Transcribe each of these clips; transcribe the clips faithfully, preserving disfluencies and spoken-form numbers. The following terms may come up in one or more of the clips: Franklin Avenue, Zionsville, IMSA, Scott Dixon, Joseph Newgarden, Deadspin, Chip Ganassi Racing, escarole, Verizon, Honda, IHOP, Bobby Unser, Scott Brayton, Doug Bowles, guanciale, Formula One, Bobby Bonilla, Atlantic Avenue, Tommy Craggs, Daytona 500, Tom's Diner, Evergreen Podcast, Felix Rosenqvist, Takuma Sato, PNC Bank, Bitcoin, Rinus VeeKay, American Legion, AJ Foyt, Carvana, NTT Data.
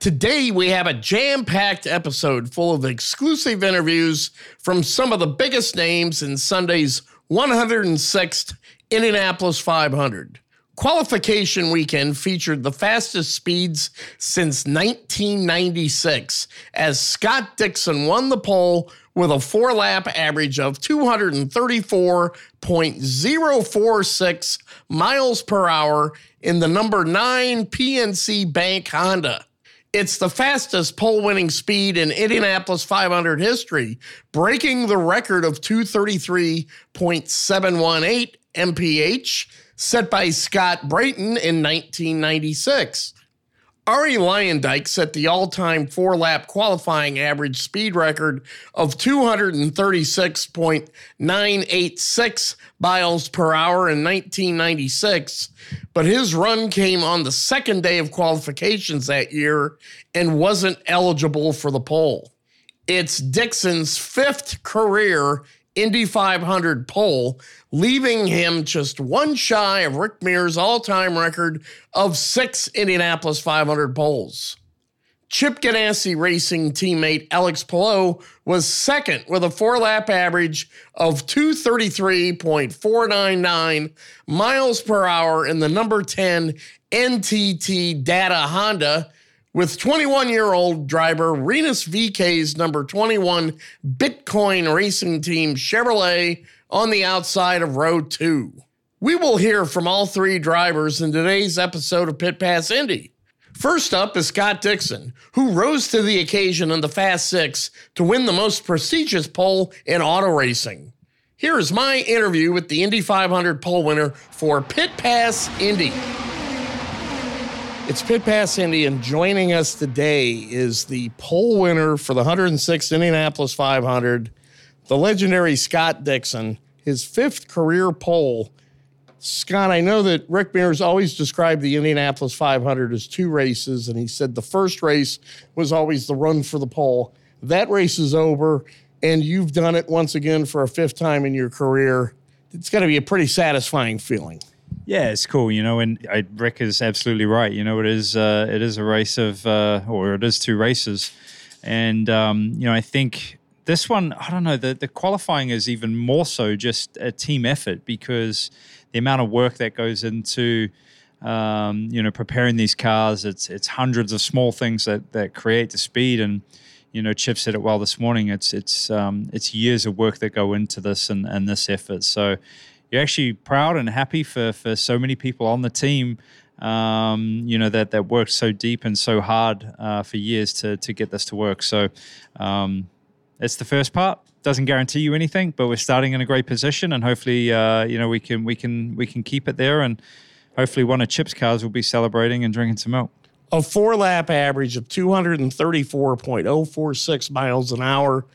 Today, we have a jam-packed episode full of exclusive interviews from some of the biggest names in Sunday's one hundred sixth Indianapolis five hundred. Qualification weekend featured the fastest speeds since nineteen ninety-six, as Scott Dixon won the pole with a four-lap average of two thirty-four point oh four six miles per hour in the number nine P N C Bank Honda. It's the fastest pole-winning speed in Indianapolis five hundred history, breaking the record of two thirty-three point seven one eight M P H, set by Scott Brayton in nineteen ninety-six. Arie Luyendyk set the all-time four-lap qualifying average speed record of two thirty-six point nine eight six miles per hour in nineteen ninety-six, but his run came on the second day of qualifications that year and wasn't eligible for the pole. It's Dixon's fifth career Indy five hundred pole, leaving him just one shy of Rick Mears' all-time record of six Indianapolis five hundred poles. Chip Ganassi Racing teammate Alex Palou was second with a four-lap average of two thirty-three point four nine nine miles per hour in the number ten N T T Data Honda, with twenty-one-year-old driver Rinus VeeKay's number twenty-one Bitcoin Racing Team Chevrolet on the outside of row two. We will hear from all three drivers in today's episode of Pit Pass Indy. First up is Scott Dixon, who rose to the occasion in the Fast Six to win the most prestigious pole in auto racing. Here is my interview with the Indy five hundred pole winner for Pit Pass Indy. It's Pit Pass Indy, and joining us today is the pole winner for the one hundred sixth Indianapolis five hundred, the legendary Scott Dixon, his fifth career pole. Scott, I know that Rick Mears always described the Indianapolis five hundred as two races, and he said the first race was always the run for the pole. That race is over, and you've done it once again for a fifth time in your career. It's got to be a pretty satisfying feeling. Yeah, it's cool, you know, and I, Rick is absolutely right. You know, it is uh, it is a race of, uh, or it is two races. And, um, you know, I think this one, I don't know, the, the qualifying is even more so just a team effort, because the amount of work that goes into, um, you know, preparing these cars, it's it's hundreds of small things that, that create the speed. And, you know, Chip said it well this morning, it's, it's, um, it's years of work that go into this and, and this effort. So you're actually proud and happy for, for so many people on the team, um, you know, that, that worked so deep and so hard uh, for years to to get this to work. So um, it's the first part. Doesn't guarantee you anything, but we're starting in a great position, and hopefully, uh, you know, we can we can we can keep it there, and hopefully, one of Chip's cars will be celebrating and drinking some milk. A four-lap average of two thirty-four point oh four six miles an hour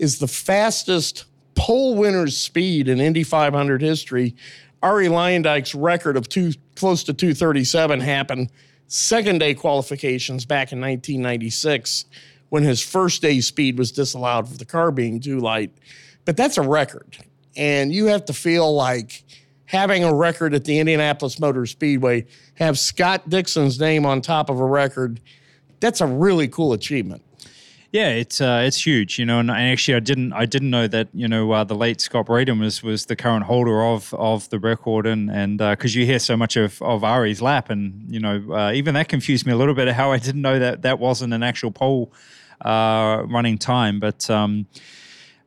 is the fastest pole winner's speed in Indy five hundred history. Arie Luyendyk's record of two, close to two thirty-seven happened second day qualifications back in nineteen ninety-six, when his first day speed was disallowed for the car being too light. But that's a record, and you have to feel like having a record at the Indianapolis Motor Speedway, have Scott Dixon's name on top of a record, that's a really cool achievement. Yeah, it's uh, it's huge, you know, and I actually I didn't I didn't know that, you know, uh, the late Scott Brayton was, was the current holder of of the record, and and because uh, you hear so much of, of Arie's lap, and you know uh, even that confused me a little bit of how I didn't know that that wasn't an actual pole uh, running time, but um,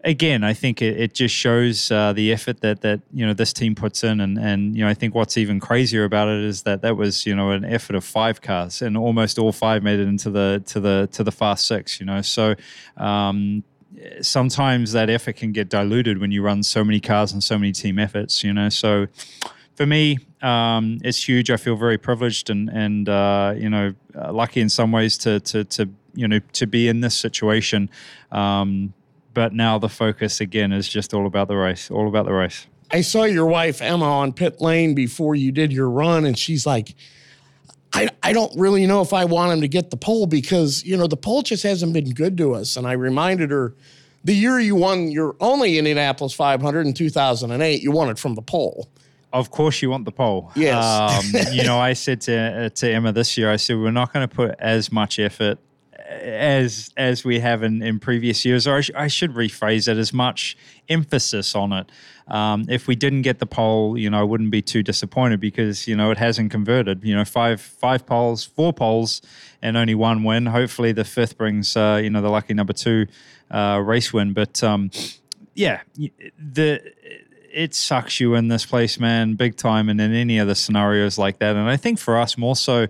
again, I think it, it just shows uh, the effort that, that, you know, this team puts in. And, and, you know, I think what's even crazier about it is that that was, you know, an effort of five cars, and almost all five made it into the, to the, to the fast six, you know? So, um, sometimes that effort can get diluted when you run so many cars and so many team efforts, you know? So for me, um, it's huge. I feel very privileged and, and, uh, you know, lucky in some ways to, to, to, you know, to be in this situation. Um, But now the focus, again, is just all about the race, all about the race. I saw your wife, Emma, on pit lane before you did your run, and she's like, I, I don't really know if I want him to get the pole because, you know, the pole just hasn't been good to us. And I reminded her, the year you won your only Indianapolis five hundred in two thousand eight, you won it from the pole. Of course you want the pole. Yes. Um, you know, I said to, uh, to Emma this year, I said, we're not going to put as much effort as as we have in, in previous years, or I, sh- I should rephrase it, as much emphasis on it. Um, if we didn't get the pole, you know, I wouldn't be too disappointed because, you know, it hasn't converted. You know, five five poles, four poles, and only one win. Hopefully the fifth brings, uh, you know, the lucky number two uh, race win. But, um, yeah, the it sucks you in this place, man, big time, and in any other scenarios like that. And I think for us more so,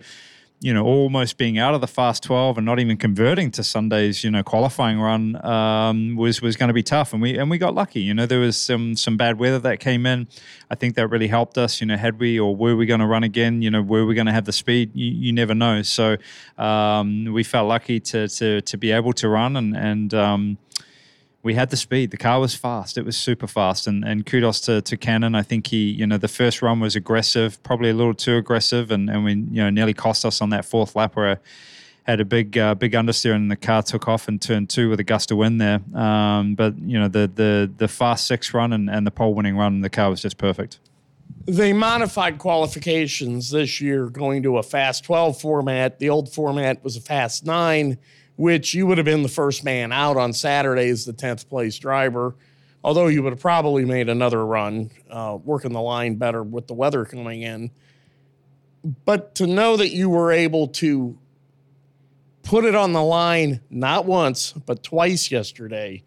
you know, almost being out of the Fast twelve and not even converting to Sunday's, you know, qualifying run um, was was going to be tough. And we and we got lucky. You know, there was some some bad weather that came in. I think that really helped us. You know, had we or were we going to run again? You know, were we going to have the speed? You, you never know. So um, we felt lucky to to to be able to run, and and um, we had the speed. The car was fast. It was super fast. And and kudos to to Kanaan. I think he, you know, the first run was aggressive, probably a little too aggressive, and, and we, you know, nearly cost us on that fourth lap where I had a big uh, big understeer and the car took off in turn two with a gust of wind there. Um, but, you know, the the the fast six run and, and the pole winning run, the car was just perfect. They modified qualifications this year going to a fast twelve format. The old format was a fast nine, which you would have been the first man out on Saturday as the tenth place driver, although you would have probably made another run, uh, working the line better with the weather coming in. But to know that you were able to put it on the line not once, but twice yesterday,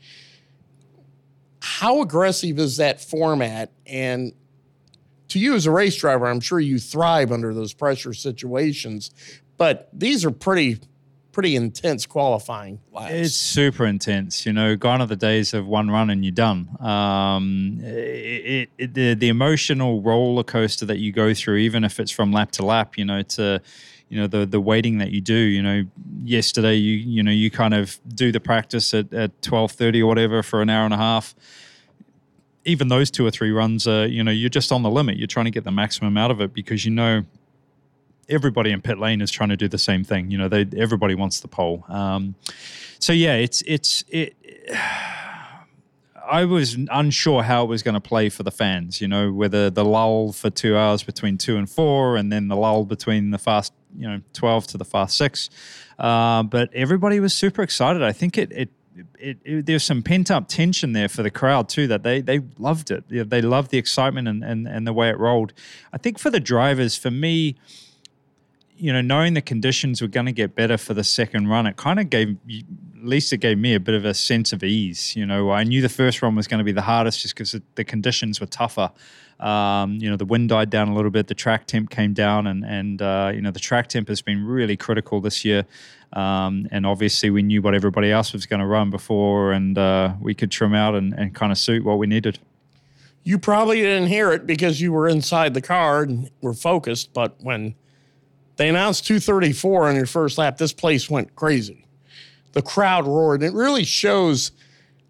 how aggressive is that format? And to you as a race driver, I'm sure you thrive under those pressure situations, but these are pretty... pretty intense qualifying laps. It's super intense. You know, gone are the days of one run and you're done. Um, it, it, the, the emotional roller coaster that you go through, even if it's from lap to lap, you know, to, you know, the, the waiting that you do, you know, yesterday, you, you know, you kind of do the practice at, at twelve thirty or whatever for an hour and a half. Even those two or three runs, uh, you know, you're just on the limit. You're trying to get the maximum out of it because, you know, everybody in pit lane is trying to do the same thing. You know, they everybody wants the pole. Um, so yeah, it's it's it. I was unsure how it was going to play for the fans. You know, whether the lull for two hours between two and four, and then the lull between the fast, you know, twelve to the fast six. Uh, but everybody was super excited. I think it it. It, it, there's some pent-up tension there for the crowd too, that they they loved it. You know, they loved the excitement and, and, and the way it rolled. I think for the drivers, for me, you know, knowing the conditions were going to get better for the second run, it kind of gave, at least it gave me a bit of a sense of ease. You know, I knew the first run was going to be the hardest just because the conditions were tougher. Um, you know, the wind died down a little bit, the track temp came down, and, and uh, you know, the track temp has been really critical this year. Um, and obviously we knew what everybody else was going to run before, and uh, we could trim out and, and kind of suit what we needed. You probably didn't hear it because you were inside the car and were focused, but when they announced two thirty-four on your first lap, this place went crazy. The crowd roared. It really shows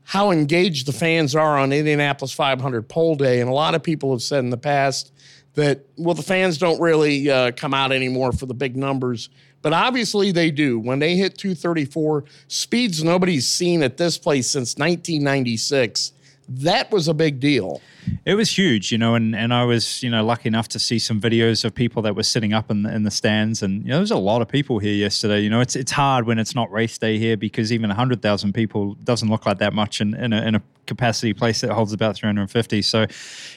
how engaged the fans are on Indianapolis five hundred pole day. And a lot of people have said in the past that, well, the fans don't really uh, come out anymore for the big numbers. But obviously they do. When they hit two thirty-four, speeds nobody's seen at this place since nineteen ninety-six. That was a big deal. It was huge, you know, and, and I was, you know, lucky enough to see some videos of people that were sitting up in the, in the stands. And, you know, there was a lot of people here yesterday. You know, it's it's hard when it's not race day here because even one hundred thousand people doesn't look like that much in, in, a, in a capacity place that holds about three hundred fifty. So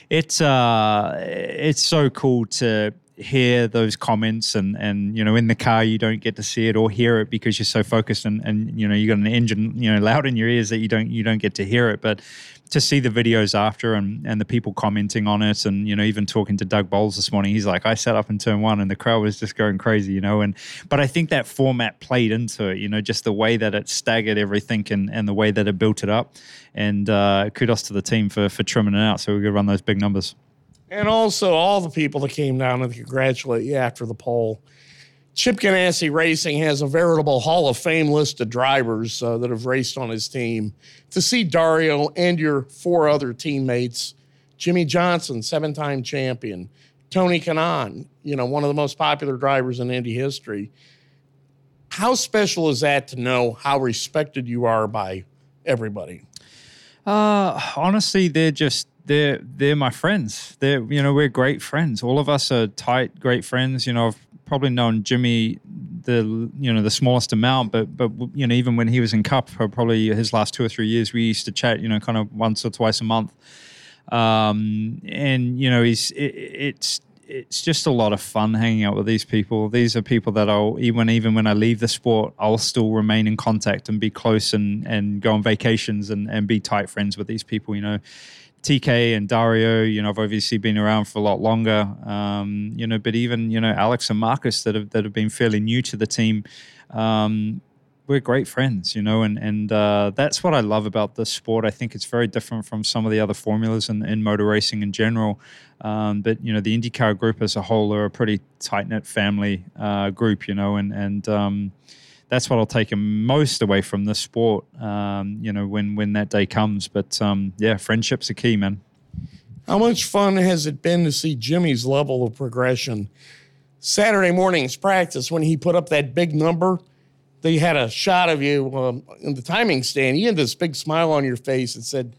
it's uh, it's so cool to... hear those comments, and and you know, in the car you don't get to see it or hear it because you're so focused, and and you know, you got an engine, you know, loud in your ears that you don't you don't get to hear it. But to see the videos after, and and the people commenting on it, and you know, even talking to Doug Bowles this morning, he's like, I sat up in turn one and the crowd was just going crazy, you know. And but I think that format played into it, you know, just the way that it staggered everything, and and the way that it built it up. And uh, kudos to the team for for trimming it out so we could run those big numbers. And also all the people that came down and congratulate you after the poll. Chip Ganassi Racing has a veritable Hall of Fame list of drivers uh, that have raced on his team. To see Dario and your four other teammates, Jimmy Johnson, seven-time champion, Tony Kanaan, you know, one of the most popular drivers in Indy history. How special is that to know how respected you are by everybody? Uh, honestly, they're just, They're they're my friends. They're you know we're great friends. All of us are tight, great friends. You know, I've probably known Jimmy the you know the smallest amount, but but you know, even when he was in Cup, probably his last two or three years, we used to chat. You know, kind of once or twice a month. Um, and you know, he's it, it's it's just a lot of fun hanging out with these people. These are people that I'll even even when I leave the sport, I'll still remain in contact and be close, and and go on vacations and and be tight friends with these people. You know. T K and Dario, you know, I've obviously been around for a lot longer, um, you know, but even, you know, Alex and Marcus that have that have been fairly new to the team, um, we're great friends, you know, and and uh, that's what I love about this sport. I think it's very different from some of the other formulas in, in motor racing in general. Um, but, you know, the IndyCar group as a whole are a pretty tight-knit family uh, group, you know, and, and um, that's what I'll take most away from this sport, um, you know, when, when that day comes. But, um, yeah, friendships are key, man. How much fun has it been to see Jimmy's level of progression? Saturday morning's practice, when he put up that big number, they had a shot of you um, in the timing stand. You had this big smile on your face and said,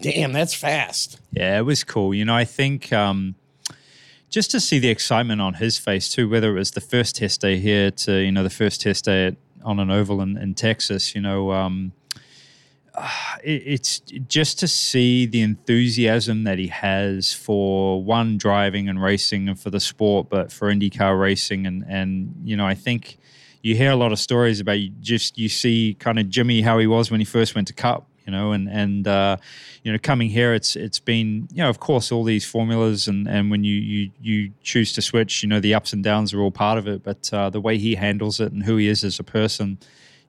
damn, that's fast. Yeah, it was cool. You know, I think um, – just to see the excitement on his face too, whether it was the first test day here to, you know, the first test day at – on an oval in, in Texas, you know, um, uh, it, it's just to see the enthusiasm that he has for one, driving and racing and for the sport, but for IndyCar racing. And, and, you know, I think you hear a lot of stories about you just, you see kind of Jimmy, how he was when he first went to Cup, you know, and, and, uh, you know, coming here, it's, it's been, you know, of course, all these formulas and, and when you, you, you choose to switch, you know, the ups and downs are all part of it, but, uh, the way he handles it and who he is as a person,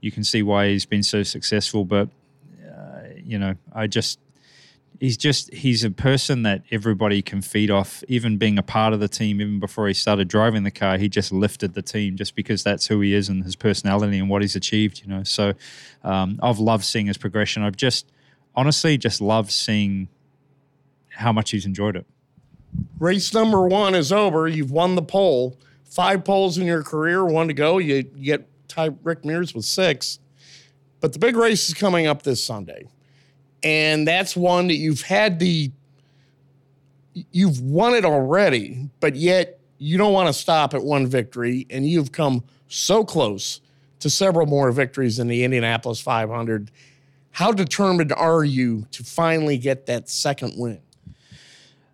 you can see why he's been so successful. But, uh, you know, I just, he's just, he's a person that everybody can feed off, even being a part of the team, even before he started driving the car, he just lifted the team just because that's who he is and his personality and what he's achieved, you know? So, um, I've loved seeing his progression. I've just honestly just loved seeing how much he's enjoyed it. Race number one is over. You've won the pole, five poles in your career, one to go. You, you get tied Rick Mears with six, but the big race is coming up this Sunday. And that's one that you've had the, you've won it already, but yet you don't want to stop at one victory. And you've come so close to several more victories in the Indianapolis five hundred. How determined are you to finally get that second win?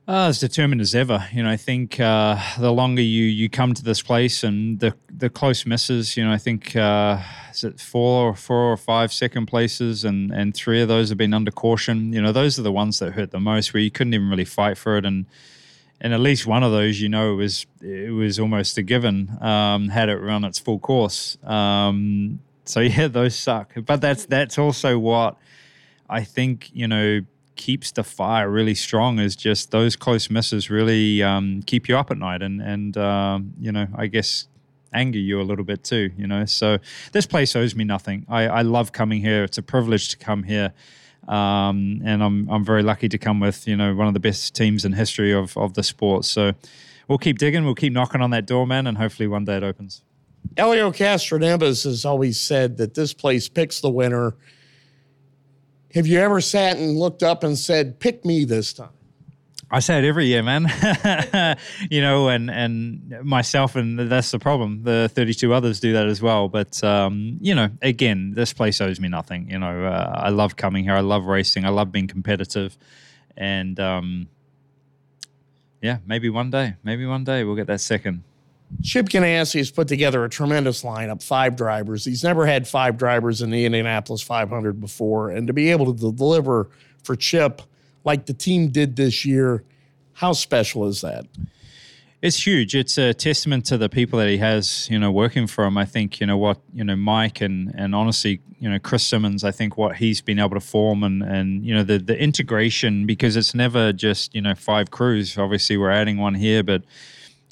Uh, as determined as ever. You know, I think uh, the longer you, you come to this place and the the close misses, you know, I think uh, is it four or four or five second places and, and three of those have been under caution. You know, those are the ones that hurt the most where you couldn't even really fight for it. And and at least one of those, you know, it was, it was almost a given, um, had it run its full course. Um, so, yeah, those suck. But that's that's also what I think, you know, keeps the fire really strong is just those close misses really um, keep you up at night and, and um, you know, I guess anger you a little bit too, you know. So this place owes me nothing. I, I love coming here. It's a privilege to come here. Um, and I'm I'm very lucky to come with, you know, one of the best teams in history of, of the sport. So we'll keep digging. We'll keep knocking on that door, man, and hopefully one day it opens. Hélio Castroneves has always said that this place picks the winner. Have you ever sat and looked up and said, pick me this time? I say it every year, man. You know, and, and myself, and that's the problem. The thirty-two others do that as well. But, um, you know, again, this place owes me nothing. You know, uh, I love coming here. I love racing. I love being competitive. And um, yeah, maybe one day. Maybe one day we'll get that second. Chip Ganassi has put together a tremendous lineup, five drivers. He's never had five drivers in the Indianapolis five hundred before. And to be able to deliver for Chip like the team did this year, how special is that? It's huge. It's a testament to the people that he has, you know, working for him. I think, you know, what, you know, Mike and, and honestly, you know, Chris Simmons, I think what he's been able to form and, and you know, the, the integration, because it's never just, you know, five crews. Obviously, we're adding one here, but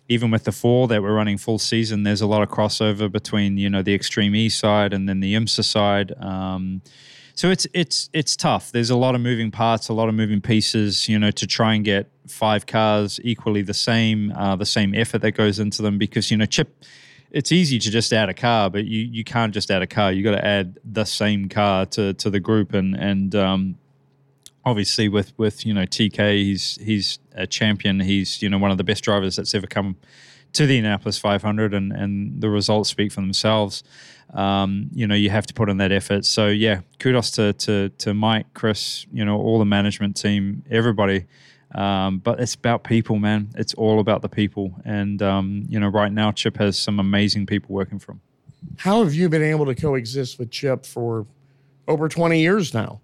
even with the four that we're running full season, there's a lot of crossover between, you know, the Extreme E side and then the IMSA side. Um, so it's it's it's tough. There's a lot of moving parts, a lot of moving pieces, you know, to try and get five cars equally the same, uh, the same effort that goes into them because, you know, Chip, it's easy to just add a car, but you you can't just add a car. You got to add the same car to to the group. And, and um, obviously with, with, you know, T K, he's he's a champion. He's, you know, one of the best drivers that's ever come to the Indianapolis five hundred, and, and the results speak for themselves. Um, you know, you have to put in that effort. So, yeah, kudos to to to Mike, Chris, you know, all the management team, everybody. Um, but it's about people, man. It's all about the people. And, um, you know, right now Chip has some amazing people working for him. How have you been able to coexist with Chip for over twenty years now?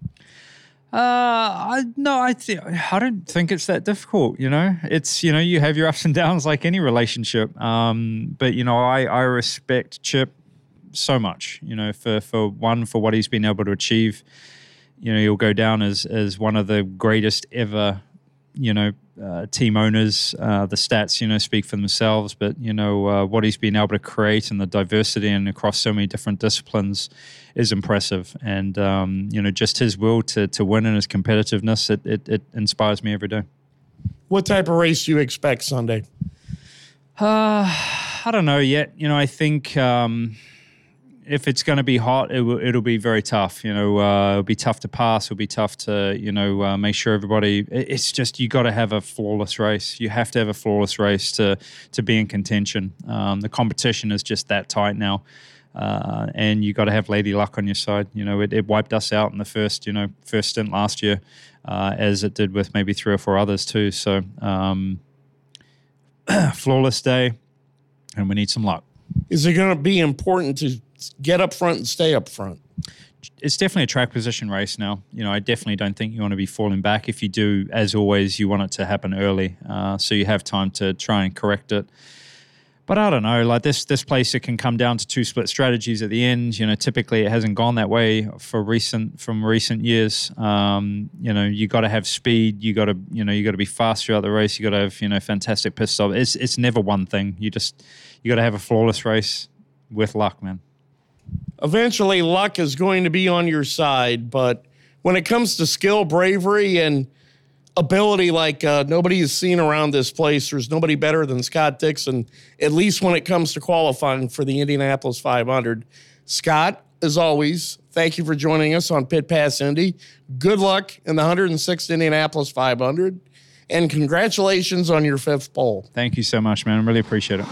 Uh, I no, I th- I don't think it's that difficult. You know, it's, you know, you have your ups and downs like any relationship. Um, but you know, I, I respect Chip so much. You know, for for one, for what he's been able to achieve. You know, he'll go down as as one of the greatest ever. You know, uh, team owners. Uh, the stats, you know, speak for themselves. But you know, uh, what he's been able to create and the diversity and across so many different disciplines is impressive. And um, you know, just his will to to win and his competitiveness, it, it it inspires me every day. What type of race do you expect Sunday? Uh, I don't know yet. You know, I think. Um, If it's going to be hot, it will, it'll be very tough. You know, uh, it'll be tough to pass. It'll be tough to, you know, uh, make sure everybody. It's just you got to have a flawless race. You have to have a flawless race to to be in contention. Um, the competition is just that tight now, uh, and you got to have Lady Luck on your side. You know, it, it wiped us out in the first, you know, first stint last year, uh, as it did with maybe three or four others too. So, um, flawless day, and we need some luck. Is it going to be important to get up front and stay up front? It's definitely a track position race now. You know, I definitely don't think you want to be falling back. If you do, as always, you want it to happen early, uh, so you have time to try and correct it. But I don't know, like this this place, it can come down to two split strategies at the end. You know, typically it hasn't gone that way for recent from recent years. Um, you know, you got to have speed. You got to, you know, you got to be fast throughout the race. You got to have, you know, fantastic pit stop. It's it's never one thing. You just you got to have a flawless race with luck, man. Eventually, luck is going to be on your side, but when it comes to skill, bravery, and ability like uh, nobody is seen around this place, there's nobody better than Scott Dixon, at least when it comes to qualifying for the Indianapolis five hundred. Scott, as always, thank you for joining us on Pit Pass Indy. Good luck in the one hundred sixth Indianapolis five hundred, and congratulations on your fifth pole. Thank you so much, man. I really appreciate it.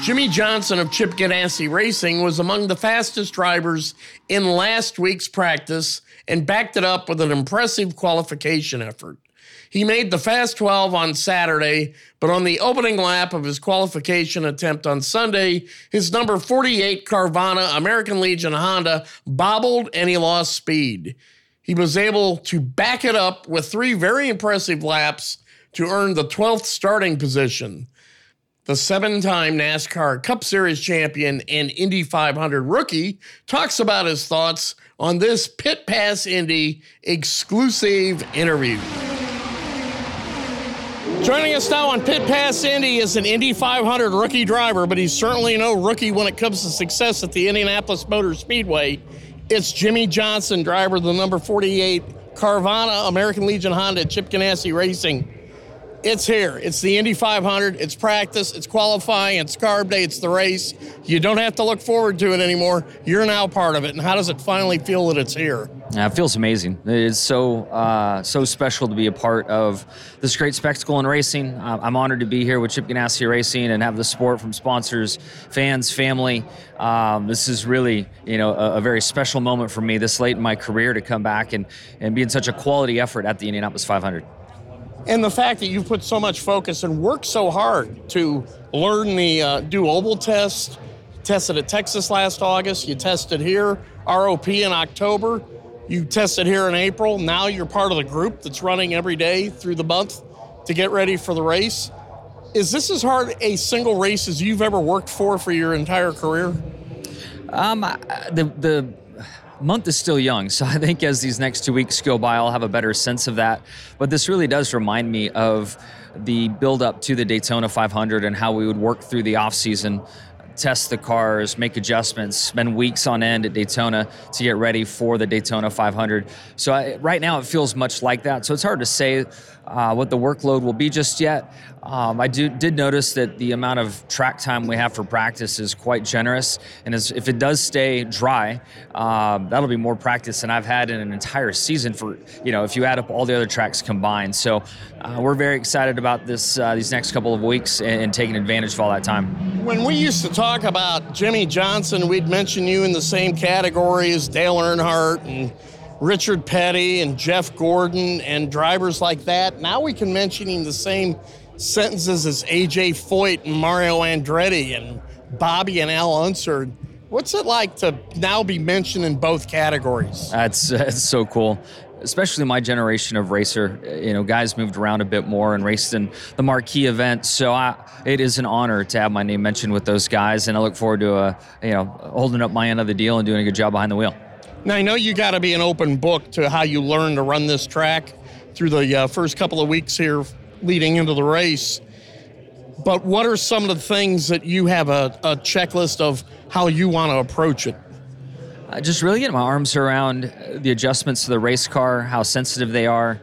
Jimmy Johnson of Chip Ganassi Racing was among the fastest drivers in last week's practice and backed it up with an impressive qualification effort. He made the Fast twelve on Saturday, but on the opening lap of his qualification attempt on Sunday, his number forty-eight Carvana American Legion Honda bobbled and he lost speed. He was able to back it up with three very impressive laps to earn the twelfth starting position. The seven-time NASCAR Cup Series champion and Indy five hundred rookie talks about his thoughts on this Pit Pass Indy exclusive interview. Joining us now on Pit Pass Indy is an Indy five hundred rookie driver, but he's certainly no rookie when it comes to success at the Indianapolis Motor Speedway. It's Jimmy Johnson, driver of the number forty-eight Carvana American Legion Honda at Chip Ganassi Racing. It's here. It's the Indy five hundred. It's practice. It's qualifying. It's carb day. It's the race. You don't have to look forward to it anymore. You're now part of it. And how does it finally feel that it's here? Yeah, it feels amazing. It's so uh, so special to be a part of this great spectacle in racing. Uh, I'm honored to be here with Chip Ganassi Racing and have the support from sponsors, fans, family. Um, this is really, you know, a, a very special moment for me this late in my career to come back and, and be in such a quality effort at the Indianapolis five hundred. And the fact that you put so much focus and worked so hard to learn the uh, do oval test, tested at Texas last August, you tested here, R O P in October, you tested here in April. Now you're part of the group that's running every day through the month to get ready for the race. Is this as hard a single race as you've ever worked for for your entire career? Um, the the... month is still young, so I think as these next two weeks go by, I'll have a better sense of that. But this really does remind me of the build-up to the Daytona five hundred and how we would work through the off-season, test the cars, make adjustments, spend weeks on end at Daytona to get ready for the Daytona five hundred. So I, right now it feels much like that. So it's hard to say uh, what the workload will be just yet. Um, I do, did notice that the amount of track time we have for practice is quite generous. And as, if it does stay dry, um, that'll be more practice than I've had in an entire season for, you know, if you add up all the other tracks combined. So uh, we're very excited about this uh, these next couple of weeks and, and taking advantage of all that time. When we used to talk Talk about Jimmy Johnson, we'd mention you in the same category as Dale Earnhardt and Richard Petty and Jeff Gordon and drivers like that. Now we can mention him in the same sentences as A J Foyt and Mario Andretti and Bobby and Al Unser. What's it like to now be mentioned in both categories? That's, that's so cool. Especially my generation of racer, you know, guys moved around a bit more and raced in the marquee events. So I, it is an honor to have my name mentioned with those guys. And I look forward to, uh, you know, holding up my end of the deal and doing a good job behind the wheel. Now, I know you got to be an open book to how you learn to run this track through the uh, first couple of weeks here leading into the race. But what are some of the things that you have a, a checklist of how you want to approach it? Uh, just really getting my arms around the adjustments to the race car, how sensitive they are.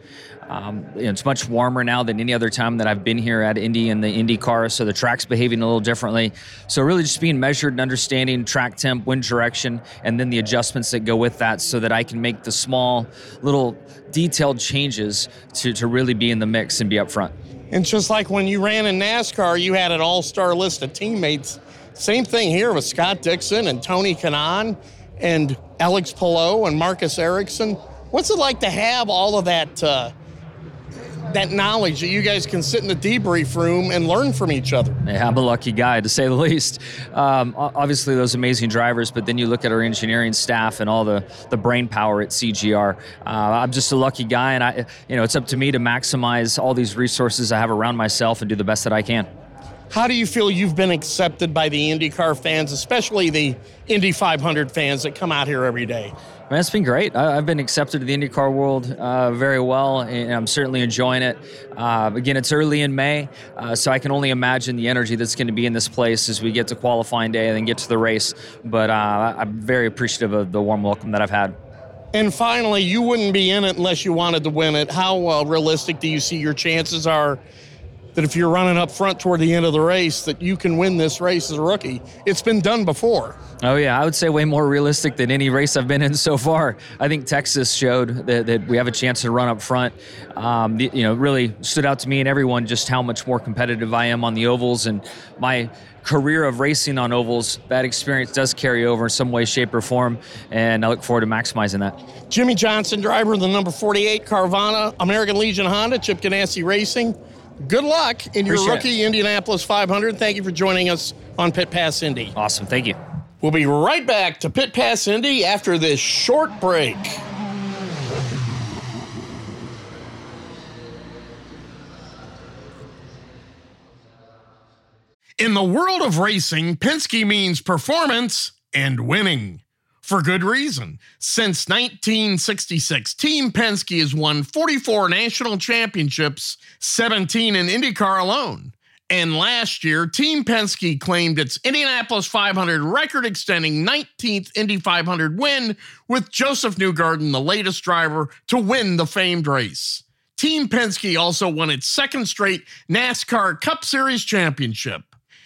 Um, you know, it's much warmer now than any other time that I've been here at Indy and the Indy car, so the track's behaving a little differently. So really just being measured and understanding track temp, wind direction, and then the adjustments that go with that so that I can make the small little detailed changes to, to really be in the mix and be up front. And just like when you ran in NASCAR, you had an all-star list of teammates. Same thing here with Scott Dixon and Tony Kanaan and Alex Palou and Marcus Ericsson. What's it like to have all of that uh, that knowledge that you guys can sit in the debrief room and learn from each other? Yeah, I'm a lucky guy, to say the least. Um, obviously, those amazing drivers, but then you look at our engineering staff and all the, the brain power at C G R. Uh, I'm just a lucky guy, and I, you know, it's up to me to maximize all these resources I have around myself and do the best that I can. How do you feel you've been accepted by the IndyCar fans, especially the Indy five hundred fans that come out here every day? Man, it's been great. I've been accepted to the IndyCar world uh, very well, and I'm certainly enjoying it. Uh, again, it's early in May, uh, so I can only imagine the energy that's going to be in this place as we get to qualifying day and then get to the race. But uh, I'm very appreciative of the warm welcome that I've had. And finally, you wouldn't be in it unless you wanted to win it. How uh, realistic do you see your chances are that if you're running up front toward the end of the race, that you can win this race as a rookie? It's been done before. Oh, yeah. I would say way more realistic than any race I've been in so far. I think Texas showed that, that we have a chance to run up front. Um, the, you know, really stood out to me and everyone just how much more competitive I am on the ovals. And my career of racing on ovals, that experience does carry over in some way, shape, or form. And I look forward to maximizing that. Jimmy Johnson, driver of the number forty-eight Carvana, American Legion Honda, Chip Ganassi Racing. Good luck in your Appreciate rookie it. Indianapolis five hundred. Thank you for joining us on Pit Pass Indy. Awesome. Thank you. We'll be right back to Pit Pass Indy after this short break. In the world of racing, Penske means performance and winning. For good reason. Since nineteen sixty-six, Team Penske has won forty-four national championships, seventeen in IndyCar alone. And last year, Team Penske claimed its Indianapolis five hundred record-extending nineteenth Indy five hundred win with Joseph Newgarden, the latest driver to win the famed race. Team Penske also won its second straight NASCAR Cup Series championship.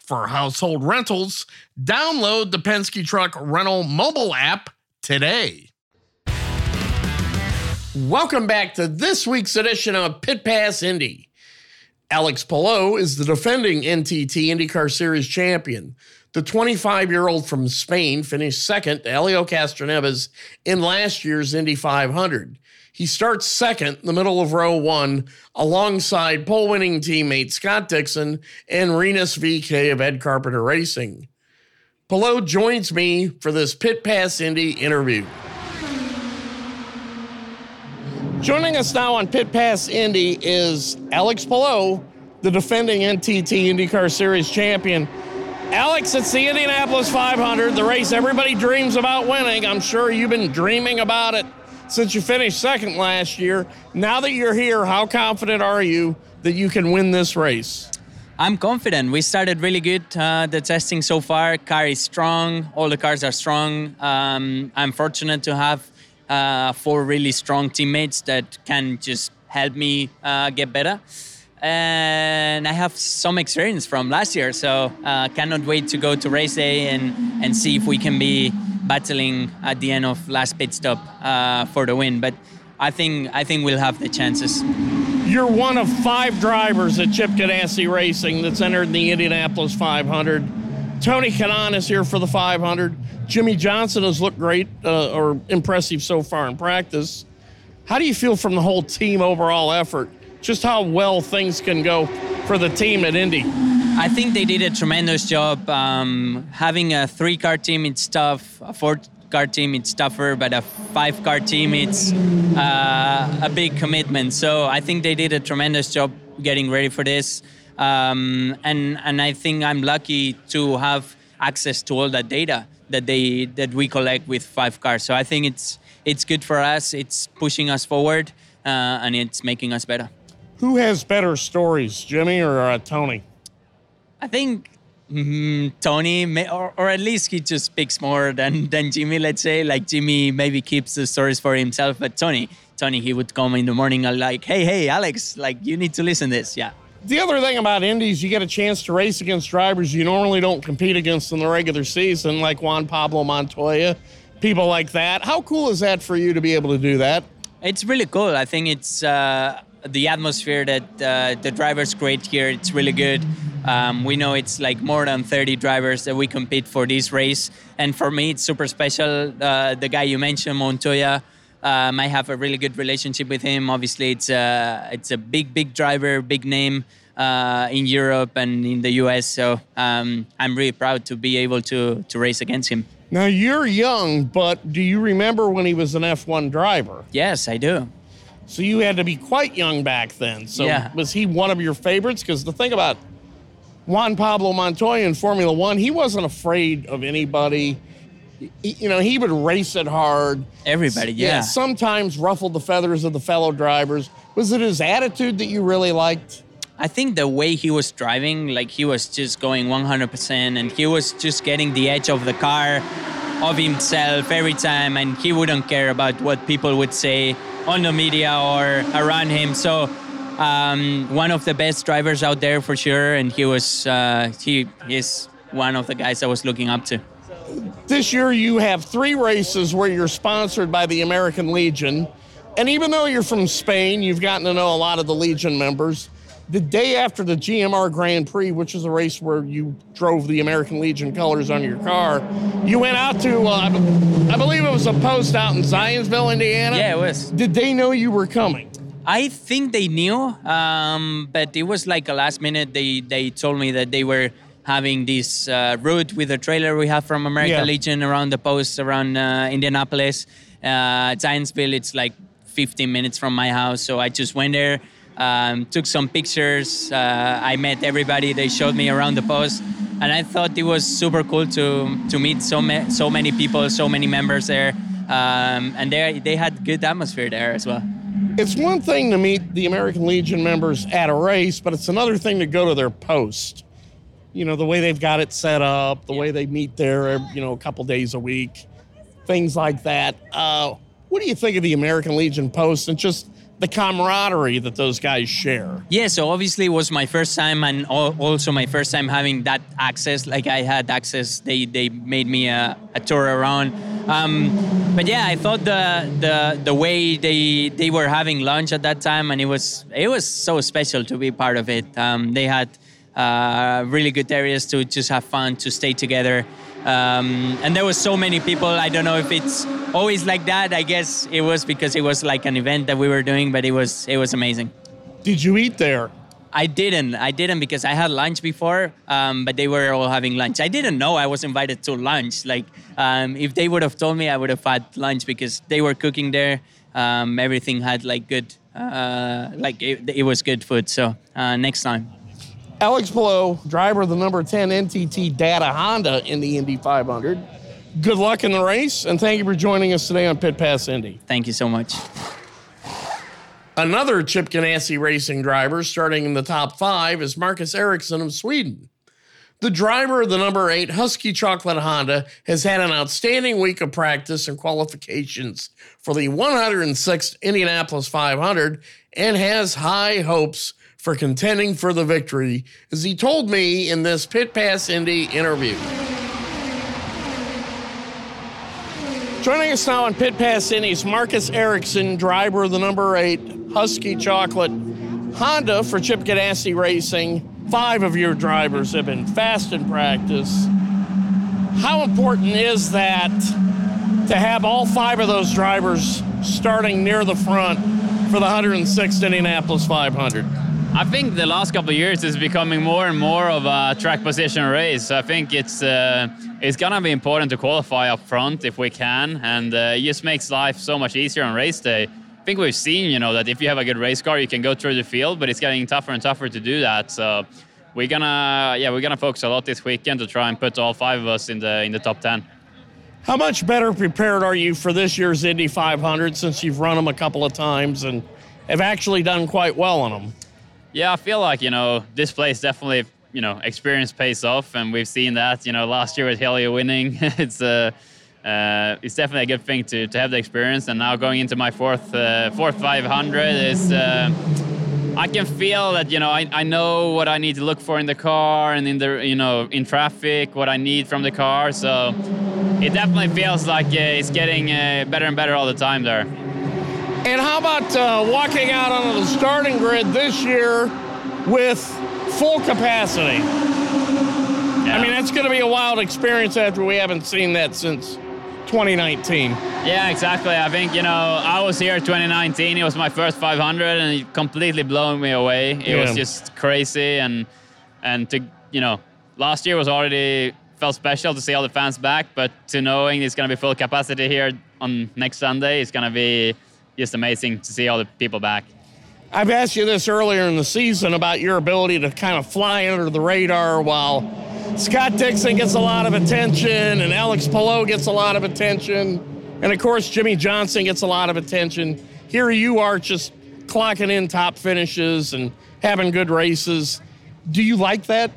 for household rentals, download the Penske Truck Rental mobile app today. Welcome back to this week's edition of Pit Pass Indy. Alex Palou is the defending N T T IndyCar Series champion. The twenty-five-year-old from Spain finished second to Hélio Castroneves in last year's Indy five hundred. He starts second in the middle of row one alongside pole-winning teammate Scott Dixon and Rinus VeeKay of Ed Carpenter Racing. Palou joins me for this Pit Pass Indy interview. Joining us now on Pit Pass Indy is Alex Palou, the defending N T T IndyCar Series champion. Alex, it's the Indianapolis five hundred, the race everybody dreams about winning. I'm sure you've been dreaming about it since you finished second last year. Now that you're here, how confident are you that you can win this race? I'm confident. We started really good, uh, the testing so far. Car is strong. All the cars are strong. Um, I'm fortunate to have uh, four really strong teammates that can just help me uh, get better. And I have some experience from last year, so uh, cannot wait to go to race day and, and see if we can be battling at the end of last pit stop uh, for the win. But I think I think we'll have the chances. You're one of five drivers at Chip Ganassi Racing that's entered the Indianapolis five hundred. Tony Kanaan is here for the five hundred. Jimmy Johnson has looked great uh, or impressive so far in practice. How do you feel from the whole team overall effort? Just how well things can go for the team at Indy? I think they did a tremendous job. Um, having a three-car team, it's tough. A four-car team, it's tougher. But a five-car team, it's uh, a big commitment. So I think they did a tremendous job getting ready for this. Um, and and I think I'm lucky to have access to all that data that they that we collect with five cars. So I think it's it's good for us. It's pushing us forward, uh, and it's making us better. Who has better stories, Jimmy or uh, Tony? I think mm, Tony, may, or, or at least he just speaks more than, than Jimmy, let's say. Like Jimmy maybe keeps the stories for himself, but Tony, Tony, he would come in the morning and like, hey, hey, Alex, like you need to listen to this, yeah. The other thing about Indy is you get a chance to race against drivers you normally don't compete against in the regular season, like Juan Pablo Montoya, people like that. How cool is that for you to be able to do that? It's really cool. I think it's uh, the atmosphere that uh, the drivers create here, it's really good. Um, we know it's like more than thirty drivers that we compete for this race. And for me, it's super special. Uh, the guy you mentioned, Montoya, um, I have a really good relationship with him. Obviously, it's a, it's a big, big driver, big name uh, in Europe and in the U S. So um, I'm really proud to be able to, to race against him. Now, you're young, but do you remember when he was an F one driver? Yes, I do. So you had to be quite young back then. So yeah. Was he one of your favorites? Because the thing about Juan Pablo Montoya in Formula One, he wasn't afraid of anybody. He, you know, he would race it hard. Everybody, yeah. yeah. Sometimes ruffled the feathers of the fellow drivers. Was it his attitude that you really liked? I think the way he was driving, like he was just going one hundred percent and he was just getting the edge of the car. of himself every time, and he wouldn't care about what people would say on the media or around him. So um, one of the best drivers out there for sure, and he was uh, he is one of the guys I was looking up to. This year you have three races where you're sponsored by the American Legion, and even though you're from Spain, you've gotten to know a lot of the Legion members. The day after the G M R Grand Prix, which is a race where you drove the American Legion colors on your car, you went out to, uh, I believe it was a post out in Zionsville, Indiana. Yeah, it was. Did they know you were coming? I think they knew, um, but it was like a last minute. They they told me that they were having this uh, route with a trailer we have from American yeah. Legion around the post, around uh, Indianapolis. Uh, Zionsville, it's like fifteen minutes from my house, so I just went there. Um, took some pictures, uh, I met everybody, they showed me around the post, and I thought it was super cool to to meet so, ma- so many people, so many members there, um, and they, they had good atmosphere there as well. It's one thing to meet the American Legion members at a race, but it's another thing to go to their post. You know, the way they've got it set up, the yeah. way they meet there, you know, a couple days a week, things like that. Uh, what do you think of the American Legion post and just the camaraderie that those guys share? Yeah, so obviously it was my first time, and also my first time having that access. Like I had access, they they made me a, a tour around. Um, but yeah, I thought the the the way they they were having lunch at that time, and it was it was so special to be part of it. Um, they had uh, really good areas to just have fun, to stay together. Um, and there were so many people. I don't know if it's always like that. I guess it was because it was like an event that we were doing, but it was it was amazing. Did you eat there? I didn't. I didn't because I had lunch before, um, but they were all having lunch. I didn't know I was invited to lunch. Like um, if they would have told me, I would have had lunch because they were cooking there. Um, everything had like good, uh, like it, it was good food. So uh, next time. Alex Palou, driver of the number ten N T T Data Honda in the Indy five hundred. Good luck in the race, and thank you for joining us today on Pit Pass Indy. Thank you so much. Another Chip Ganassi Racing driver starting in the top five is Marcus Ericsson of Sweden. The driver of the number eight Husky Chocolate Honda has had an outstanding week of practice and qualifications for the one hundred sixth Indianapolis five hundred and has high hopes for contending for the victory, as he told me in this Pit Pass Indy interview. Joining us now on Pit Pass Indy is Marcus Ericsson, driver of the number eight Husky Chocolate Honda for Chip Ganassi Racing. Five of your drivers have been fast in practice. How important is that to have all five of those drivers starting near the front for the one hundred sixth Indianapolis five hundred? I think the last couple of years is becoming more and more of a track position race. So I think it's uh, it's gonna be important to qualify up front if we can, and uh, it just makes life so much easier on race day. I think we've seen, you know, that if you have a good race car, you can go through the field, but it's getting tougher and tougher to do that. So we're gonna, yeah, we're gonna focus a lot this weekend to try and put all five of us in the in the top ten. How much better prepared are you for this year's Indy five hundred since you've run them a couple of times and have actually done quite well on them? Yeah, I feel like, you know, this place definitely, you know, experience pays off, and we've seen that, you know, last year with Hélio winning. it's a, uh, it's definitely a good thing to, to have the experience, and now going into my fourth uh, fourth five hundred is, uh, I can feel that, you know, I, I know what I need to look for in the car and in the, you know, in traffic, what I need from the car, so it definitely feels like uh, it's getting uh, better and better all the time there. And how about uh, walking out onto the starting grid this year with full capacity? Yeah. I mean, that's going to be a wild experience after we haven't seen that since twenty nineteen. Yeah, exactly. I think, you know, I was here twenty nineteen. It was my first five hundred, and it completely blew me away. It yeah. was just crazy. And, and to you know, last year was already felt special to see all the fans back, but to knowing it's going to be full capacity here on next Sunday, it's going to be just amazing to see all the people back. I've asked you this earlier in the season about your ability to kind of fly under the radar while Scott Dixon gets a lot of attention and Alex Palou gets a lot of attention. And of course, Jimmy Johnson gets a lot of attention. Here you are just clocking in top finishes and having good races. Do you like that?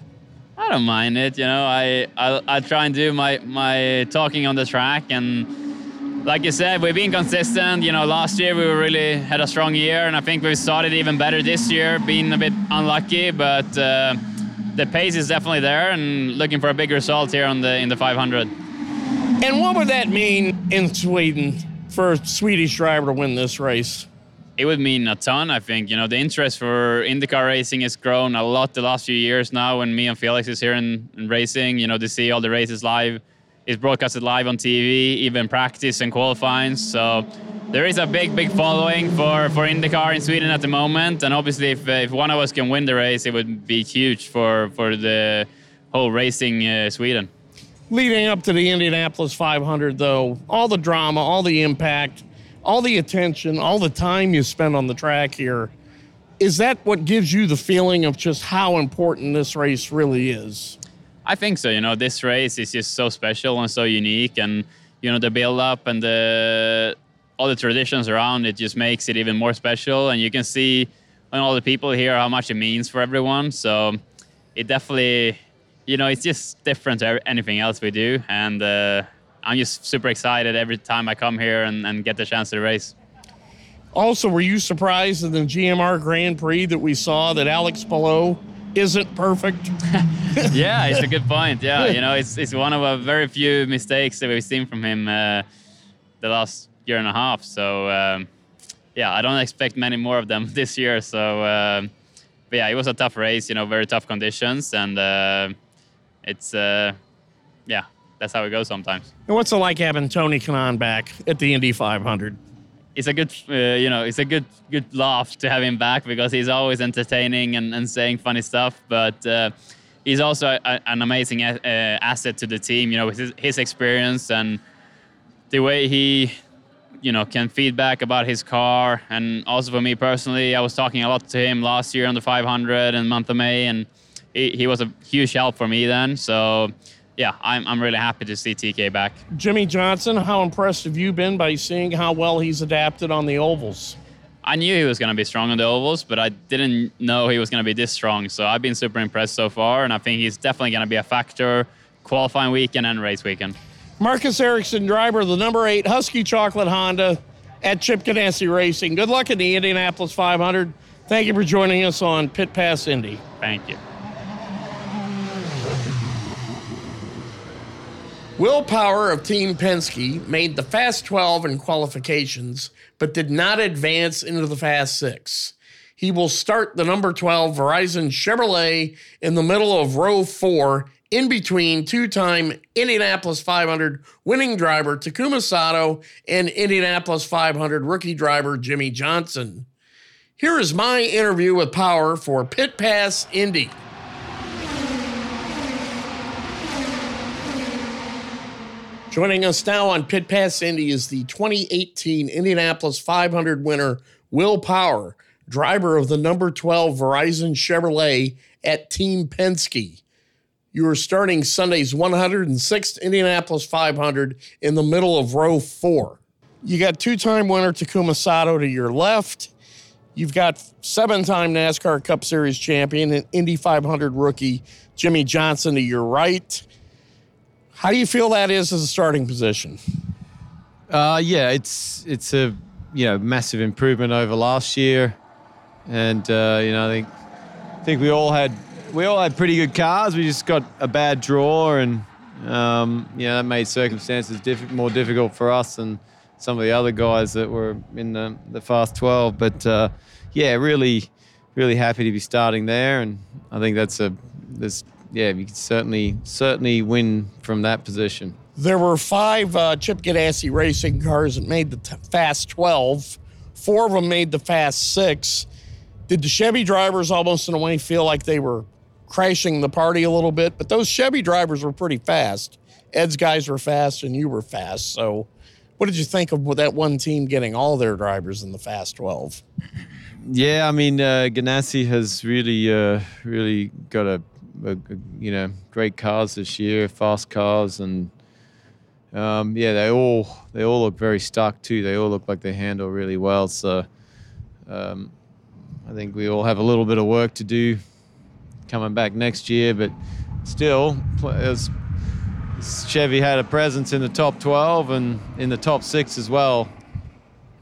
I don't mind it, you know. I, I I try and do my my talking on the track, and like you said, we've been consistent. You know, last year we really had a strong year, and I think we started even better this year, being a bit unlucky, but uh, the pace is definitely there, and looking for a big result here on the in the five hundred. And what would that mean in Sweden for a Swedish driver to win this race? It would mean a ton, I think. You know, the interest for IndyCar racing has grown a lot the last few years now when me and Felix is here in, in racing. You know, to see all the races live, it's broadcasted live on T V, even practice and qualifying. So there is a big, big following for, for IndyCar in Sweden at the moment. And obviously, if, if one of us can win the race, it would be huge for, for the whole racing uh, Sweden. Leading up to the Indianapolis five hundred, though, all the drama, all the impact, all the attention, all the time you spend on the track here, is that what gives you the feeling of just how important this race really is? I think so. You know, this race is just so special and so unique, and, you know, the build-up and the all the traditions around it just makes it even more special, and you can see on all the people here how much it means for everyone. So it definitely, you know, it's just different to anything else we do, and uh, I'm just super excited every time I come here and, and get the chance to race. Also, were you surprised in the G M R Grand Prix that we saw that Alex Palou isn't perfect? Yeah, it's a good point. Yeah, you know, it's it's one of a very few mistakes that we've seen from him uh, the last year and a half. So, um, yeah, I don't expect many more of them this year. So, uh, but yeah, it was a tough race, you know, very tough conditions. And uh, it's, uh, yeah. That's how it goes sometimes. And what's it like having Tony Kanaan back at the Indy five hundred? It's a good, uh, you know, it's a good, good laugh to have him back because he's always entertaining and, and saying funny stuff. But uh, he's also a, a, an amazing a, uh, asset to the team. You know, with his, his experience and the way he, you know, can feedback about his car. And also for me personally, I was talking a lot to him last year on the five hundred and month of May, and he, he was a huge help for me then. So. Yeah, I'm I'm really happy to see T K back. Jimmy Johnson, how impressed have you been by seeing how well he's adapted on the ovals? I knew he was going to be strong on the ovals, but I didn't know he was going to be this strong. So I've been super impressed so far, and I think he's definitely going to be a factor qualifying weekend and race weekend. Marcus Ericsson, driver of the number eight Husky Chocolate Honda at Chip Ganassi Racing. Good luck in the Indianapolis five hundred. Thank you for joining us on Pit Pass Indy. Thank you. Will Power of Team Penske made the Fast twelve in qualifications, but did not advance into the Fast six. He will start the number twelve Verizon Chevrolet in the middle of row four, in between two-time Indianapolis five hundred winning driver Takuma Sato and Indianapolis five hundred rookie driver Jimmy Johnson. Here is my interview with Power for Pit Pass Indy. Joining us now on Pit Pass Indy is the twenty eighteen Indianapolis five hundred winner, Will Power, driver of the number twelve Verizon Chevrolet at Team Penske. You are starting Sunday's one hundred sixth Indianapolis five hundred in the middle of row four. You got two-time winner Takuma Sato to your left. You've got seven-time NASCAR Cup Series champion and Indy five hundred rookie Jimmy Johnson to your right. How do you feel that is as a starting position? Uh, yeah, it's it's a you know massive improvement over last year, and uh, you know I think I think we all had we all had pretty good cars. We just got a bad draw, and um, you know that made circumstances diff- more difficult for us and some of the other guys that were in the, the Fast twelve. But uh, yeah, really really happy to be starting there, and I think that's a that's. Yeah, you can certainly, certainly win from that position. There were five uh, Chip Ganassi Racing cars that made the t- Fast twelve. Four of them made the Fast six. Did the Chevy drivers almost in a way feel like they were crashing the party a little bit? But those Chevy drivers were pretty fast. Ed's guys were fast and you were fast. So what did you think of that one team getting all their drivers in the Fast twelve? Yeah, I mean, uh, Ganassi has really, uh, really got a... you know, great cars this year, fast cars, and um, yeah, they all they all look very stuck too. They all look like they handle really well. So um, I think we all have a little bit of work to do coming back next year, but still, as Chevy had a presence in the top twelve and in the top six as well.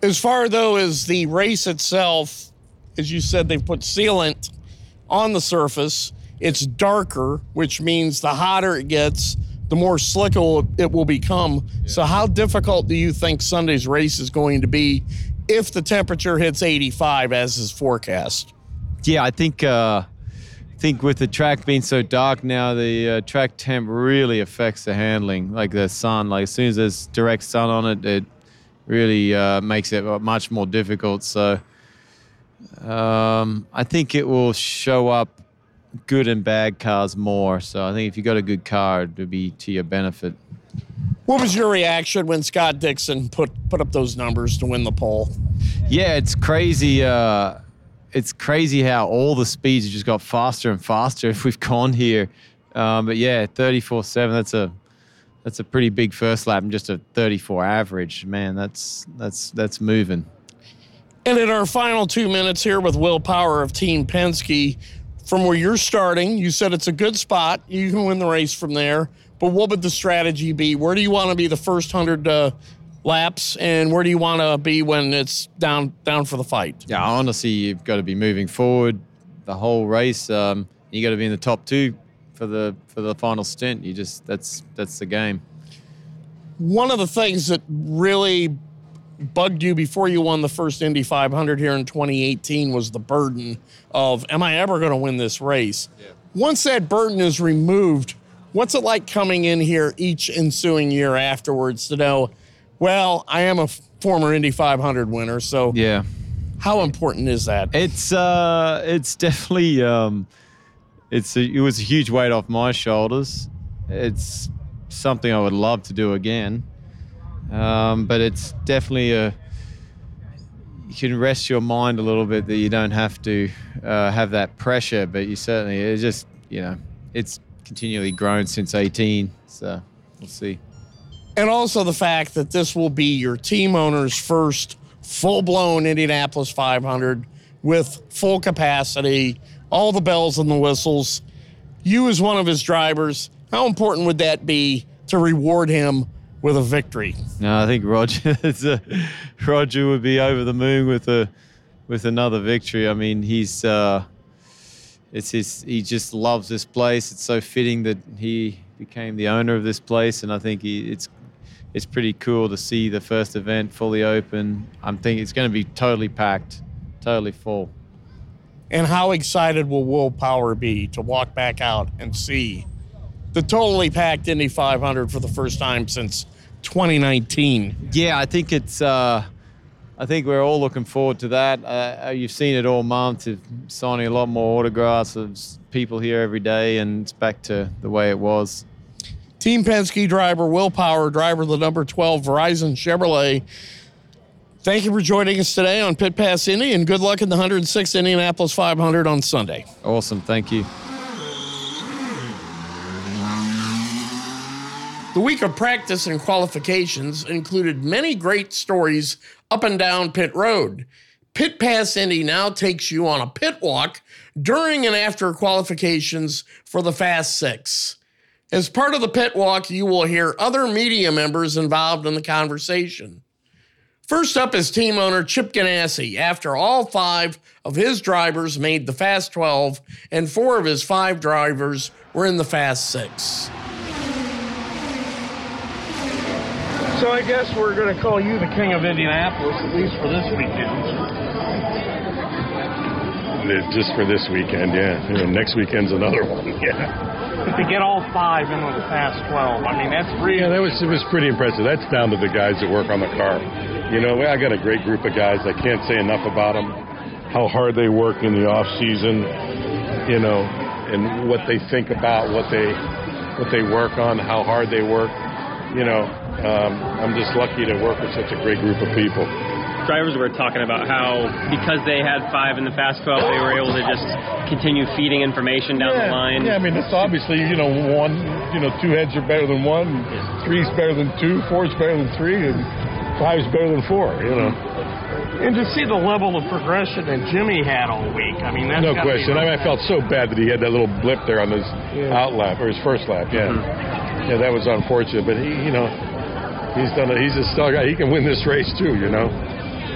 As far, though, as the race itself, as you said, they've put sealant on the surface. It's darker, which means the hotter it gets, the more slick it will become. Yeah. So how difficult do you think Sunday's race is going to be if the temperature hits eighty-five as is forecast? Yeah, I think uh, I think with the track being so dark now, the uh, track temp really affects the handling, like the sun. Like as soon as there's direct sun on it, it really uh, makes it much more difficult. So um, I think it will show up good and bad cars more. So I think if you got a good car, it would be to your benefit. What was your reaction when Scott Dixon put, put up those numbers to win the pole? Yeah, it's crazy. Uh, it's crazy how all the speeds just got faster and faster if we've gone here. Um, but yeah, thirty-four seven, that's a that's a pretty big first lap and just a thirty-four average. Man, that's that's that's moving. And in our final two minutes here with Will Power of Team Penske, from where you're starting, you said it's a good spot. You can win the race from there. But what would the strategy be? Where do you want to be the first one hundred uh, laps, and where do you want to be when it's down down for the fight? Yeah, honestly, you've got to be moving forward the whole race. Um, you got to be in the top two for the for the final stint. You just that's that's the game. One of the things that really bugged you before you won the first Indy five hundred here in twenty eighteen was the burden of, am I ever going to win this race? Yeah. Once that burden is removed, what's it like coming in here each ensuing year afterwards to know, well, I am a former Indy five hundred winner, so yeah. How important is that? It's uh, it's definitely, um, it's a, it was a huge weight off my shoulders. It's something I would love to do again. Um, but it's definitely a, you can rest your mind a little bit that you don't have to uh, have that pressure, but you certainly, it's just, you know, it's continually grown since eighteen, so we'll see. And also the fact that this will be your team owner's first full-blown Indianapolis five hundred with full capacity, all the bells and the whistles. You as one of his drivers, how important would that be to reward him with a victory? No, I think Roger a, Roger would be over the moon with a with another victory. I mean, he's uh, it's his. He just loves this place. It's so fitting that he became the owner of this place, and I think he, it's it's pretty cool to see the first event fully open. I'm thinking it's going to be totally packed, totally full. And how excited will Will Power be to walk back out and see the totally packed Indy five hundred for the first time since twenty nineteen. Yeah, I think it's. Uh, I think we're all looking forward to that. Uh, you've seen it all month. It's signing a lot more autographs of people here every day, and it's back to the way it was. Team Penske driver Will Power, driver of the number twelve Verizon Chevrolet. Thank you for joining us today on Pit Pass Indy, and good luck in the one hundred sixth Indianapolis five hundred on Sunday. Awesome, thank you. The week of practice and qualifications included many great stories up and down pit road. Pit Pass Indy now takes you on a pit walk during and after qualifications for the Fast Six. As part of the pit walk, you will hear other media members involved in the conversation. First up is team owner Chip Ganassi, after all five of his drivers made the Fast twelve and four of his five drivers were in the Fast Six. So I guess we're going to call you the king of Indianapolis, at least for this weekend. Just for this weekend, yeah. You know, next weekend's another one, yeah. But to get all five into the Fast twelve, I mean, that's really... Yeah, that was, it was pretty impressive. That's down to the guys that work on the car. You know, I got a great group of guys. I can't say enough about them, how hard they work in the off-season, you know, and what they think about, what they, what they work on, how hard they work, you know. Um, I'm just lucky to work with such a great group of people. Drivers were talking about how because they had five in the Fast twelve, they were able to just continue feeding information down yeah, the line. Yeah, I mean, it's obviously, you know, one, you know, two heads are better than one, yeah. Three's better than two, four's better than three, and five's better than four, you know. And to see the level of progression that Jimmy had all week, I mean, that's no question. I mean, I felt so bad that he had that little blip there on his yeah. out lap or his first lap. Yeah, mm-hmm. yeah, that was unfortunate. But he, you know, he's done. A, he's a star guy. He can win this race too. You know.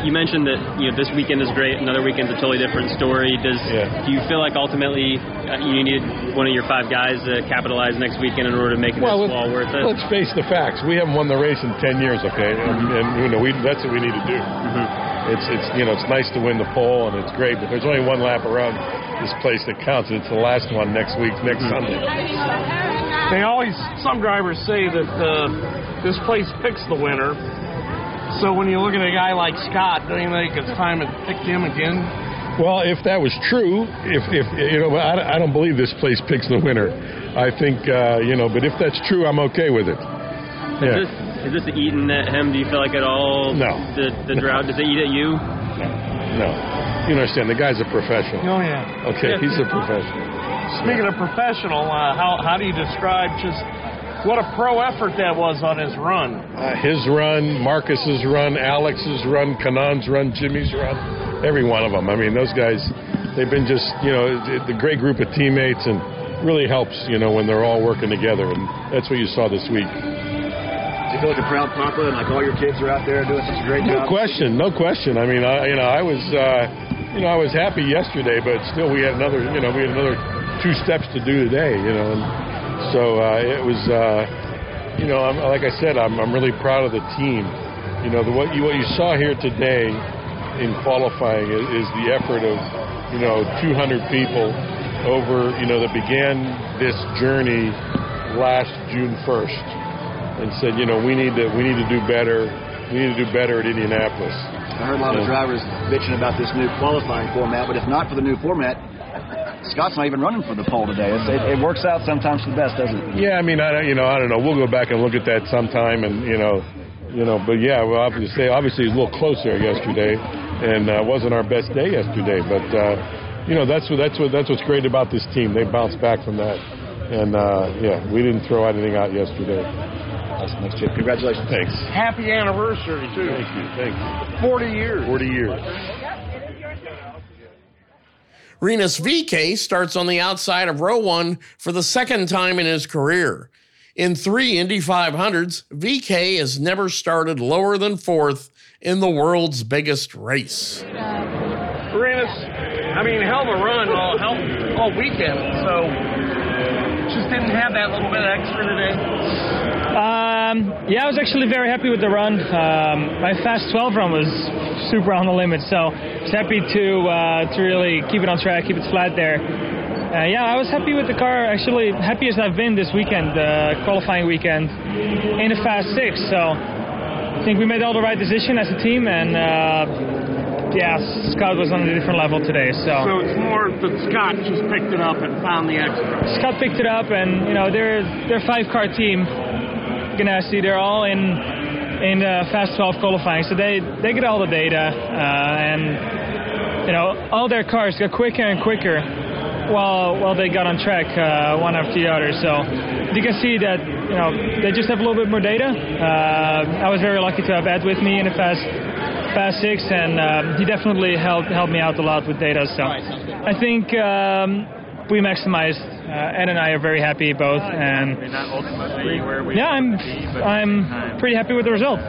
You mentioned that you know this weekend is great. Another weekend's a totally different story. Does yeah. do you feel like ultimately uh, you need one of your five guys to capitalize next weekend in order to make well, this all worth it? Let's face the facts. We haven't won the race in ten years. Okay, and, and you know we, that's what we need to do. Mm-hmm. It's it's you know it's nice to win the pole and it's great, but there's only one lap around this place that counts, and it's the last one next week, next mm-hmm. Sunday. They always some drivers say that uh, this place picks the winner. So when you look at a guy like Scott, don't you think it's time to pick him again? Well, if that was true, if if you know, I I don't believe this place picks the winner. I think uh, you know, but if that's true, I'm okay with it. Is yeah. this is this eating at him? Do you feel like at all? No. The, the drought, does it eat at you? No. You understand, the guy's a professional. Oh, yeah. Okay, yeah. He's a professional. Speaking yeah. of professional, uh, how how do you describe just what a pro effort that was on his run? Uh, his run, Marcus's run, Alex's run, Kanaan's run, Jimmy's run, every one of them. I mean, those guys, they've been just, you know, a great group of teammates, and really helps, you know, when they're all working together, and that's what you saw this week. You feel like a proud papa, and like all your kids are out there doing such a great job? No question, no question. I mean, I, you know, I was, uh, you know, I was happy yesterday, but still, we had another, you know, we had another two steps to do today, you know. And so uh, it was, uh, you know, I'm, like I said, I'm, I'm really proud of the team. You know, the, what you what you saw here today in qualifying is, is the effort of, you know, two hundred people over, you know, that began this journey last June first. And said, you know, we need to we need to do better. We need to do better at Indianapolis. I heard a lot yeah. of drivers bitching about this new qualifying format, but if not for the new format, Scott's not even running for the pole today. It's, it, it works out sometimes for the best, doesn't it? Yeah, I mean, I you know, I don't know. We'll go back and look at that sometime, and you know, you know, but yeah, well, obviously, obviously, it was a little closer yesterday, and uh, wasn't our best day yesterday. But uh, you know, that's what that's what that's what's great about this team. They bounced back from that, and uh, yeah, we didn't throw anything out yesterday. Next year. Congratulations. Thanks. Happy anniversary, too. Thank you. Thanks. forty years. forty years. Rinus VeeKay starts on the outside of row one for the second time in his career. In three Indy five hundreds, VeeKay has never started lower than fourth in the world's biggest race. Rinus, I mean, hell of a run all, hell, all weekend, so... Just didn't have that little bit extra today? Um, yeah, I was actually very happy with the run. Um, my fast twelve run was super on the limit, so I was happy to uh, to really keep it on track, keep it flat there. Uh, yeah, I was happy with the car. Actually, happiest I've been this weekend, the uh, qualifying weekend, in a fast six. So I think we made all the right decision as a team, and uh, yeah, Scott was on a different level today. So. so it's more that Scott just picked it up and found the extra. Scott picked it up, and you know they're they're a five-car team, Ganassi. They're all in in the Fast twelve qualifying, so they they get all the data, uh, and you know all their cars got quicker and quicker while while they got on track uh, one after the other. So you can see that. You know, they just have a little bit more data. Uh, I was very lucky to have Ed with me in the past, past six, and um, he definitely helped helped me out a lot with data. So I think um, we maximized. Uh, Ed and I are very happy both, and yeah, I'm I'm pretty happy with the result. You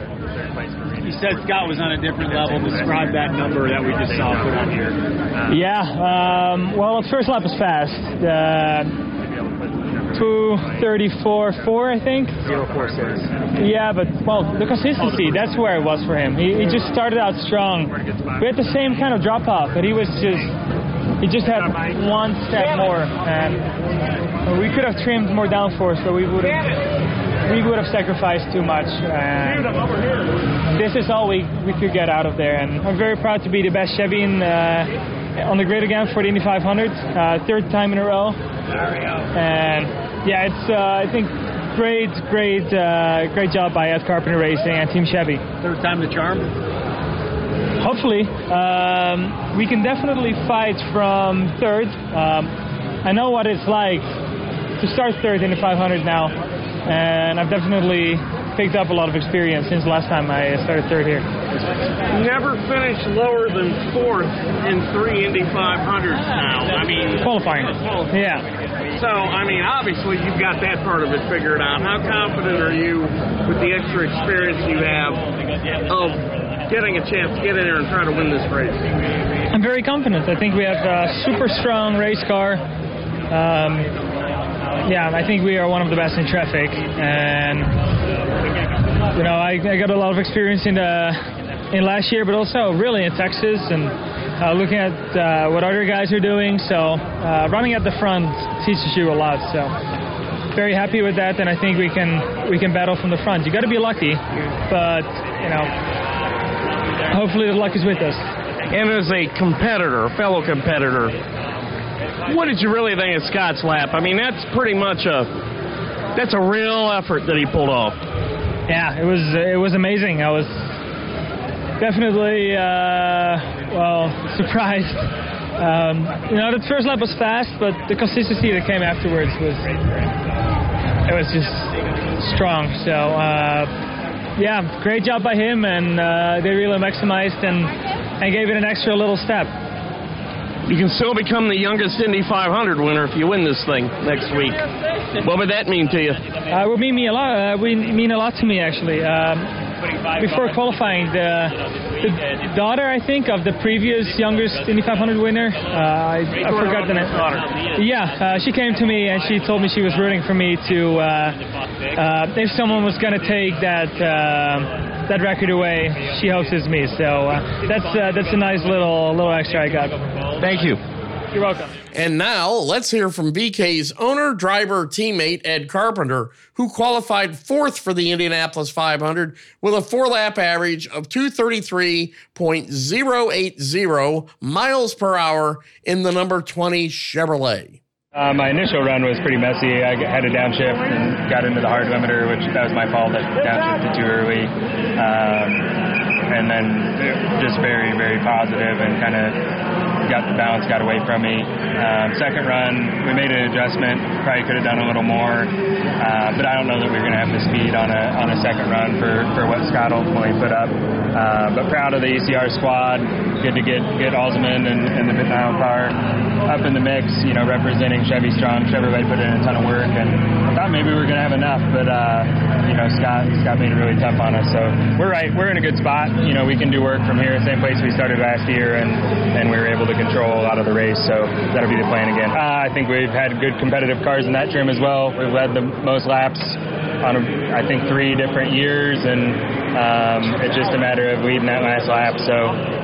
said Scott was on a different level. Describe that number that we just saw put on here. Yeah. Um, well, the first lap was fast. Uh, two thirty-four four, I think. zero four six. Yeah, but, well, the consistency, that's where it was for him. He, he just started out strong. We had the same kind of drop-off, but he was just, he just had one step more. And we could have trimmed more downforce, but we would have we would have sacrificed too much. And this is all we, we could get out of there. And I'm very proud to be the best Chevy in uh, on the grid again for the Indy five hundred, uh, third time in a row. And... yeah, it's, uh, I think, great, great, uh, great job by Ed Carpenter Racing and Team Chevy. Third time the charm? Hopefully. Um, we can definitely fight from third. Um, I know what it's like to start third in the five hundred now, and I've definitely picked up a lot of experience since last time I started third here. never finished lower than fourth in three Indy five hundreds now. I mean, qualifying. qualifying. Yeah. So, I mean, obviously you've got that part of it figured out. How confident are you with the extra experience you have of getting a chance to get in there and try to win this race? I'm very confident. I think we have a super strong race car. Um, yeah, I think we are one of the best in traffic, and... You know, I, I got a lot of experience in the, in last year, but also really in Texas, and uh, looking at uh, what other guys are doing. So uh, running at the front teaches you a lot. So very happy with that, and I think we can we can battle from the front. You got to be lucky, but you know, hopefully the luck is with us. And as a competitor, fellow competitor, what did you really think of Scott's lap? I mean, that's pretty much a that's a real effort that he pulled off. Yeah, it was it was amazing. I was definitely, uh, well, surprised. Um, you know, the first lap was fast, but the consistency that came afterwards was, it was just strong. So, uh, yeah, great job by him, and uh, they really maximized and, and gave it an extra little step. You can still become the youngest Indy five hundred winner if you win this thing next week. What would that mean to you? Uh, it would mean me a lot. Uh, would mean a lot to me, actually. Um, before qualifying, the, the daughter, I think, of the previous youngest Indy five hundred winner. Uh, I, I forgot the name. Yeah, uh, she came to me and she told me she was rooting for me to, uh, uh, if someone was going to take that uh, that record away, she hopes it's me. So uh, that's uh, that's a nice little little extra I got. Thank you. You're welcome. And now let's hear from VeeKay's owner, driver, teammate, Ed Carpenter, who qualified fourth for the Indianapolis five hundred with a four-lap average of two thirty-three point oh eight oh miles per hour in the number twenty Chevrolet. Uh, my initial run was pretty messy. I had a downshift and got into the hard limiter, which that was my fault. I downshifted too early. Um, and then just very, very positive and kind of... got the balance got away from me. Um, second run, we made an adjustment. Probably could have done a little more, uh, but I don't know that we were going to have the speed on a on a second run for, for what Scott ultimately put up. Uh, but proud of the E C R squad. Good to get get Osman and, and the Midtown car up in the mix. You know, representing Chevy Strong. Chevrolet put in a ton of work, and I thought maybe we were going to have enough, but uh, you know, Scott Scott made it really tough on us. So we're right. We're in a good spot. You know, we can do work from here. Same place we started last year, and and we were able to control a lot of the race, so that'll be the plan again. Uh, I think we've had good competitive cars in that trim as well. We've led the most laps on, a, I think, three different years, and um, it's just a matter of leading that last lap. So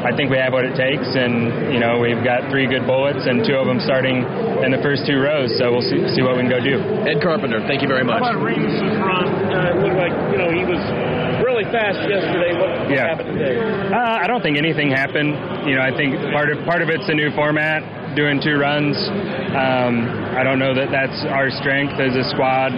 I think we have what it takes, and, you know, we've got three good bullets and two of them starting in the first two rows, so we'll see, see what we can go do. Ed Carpenter, thank you very much. How about Rinus' run? Uh, it looked like, you know, he was really fast yesterday. What yeah. happened today? Uh, I don't think anything happened. You know, I think part of part of it's the new format, doing two runs. Um, I don't know that that's our strength as a squad,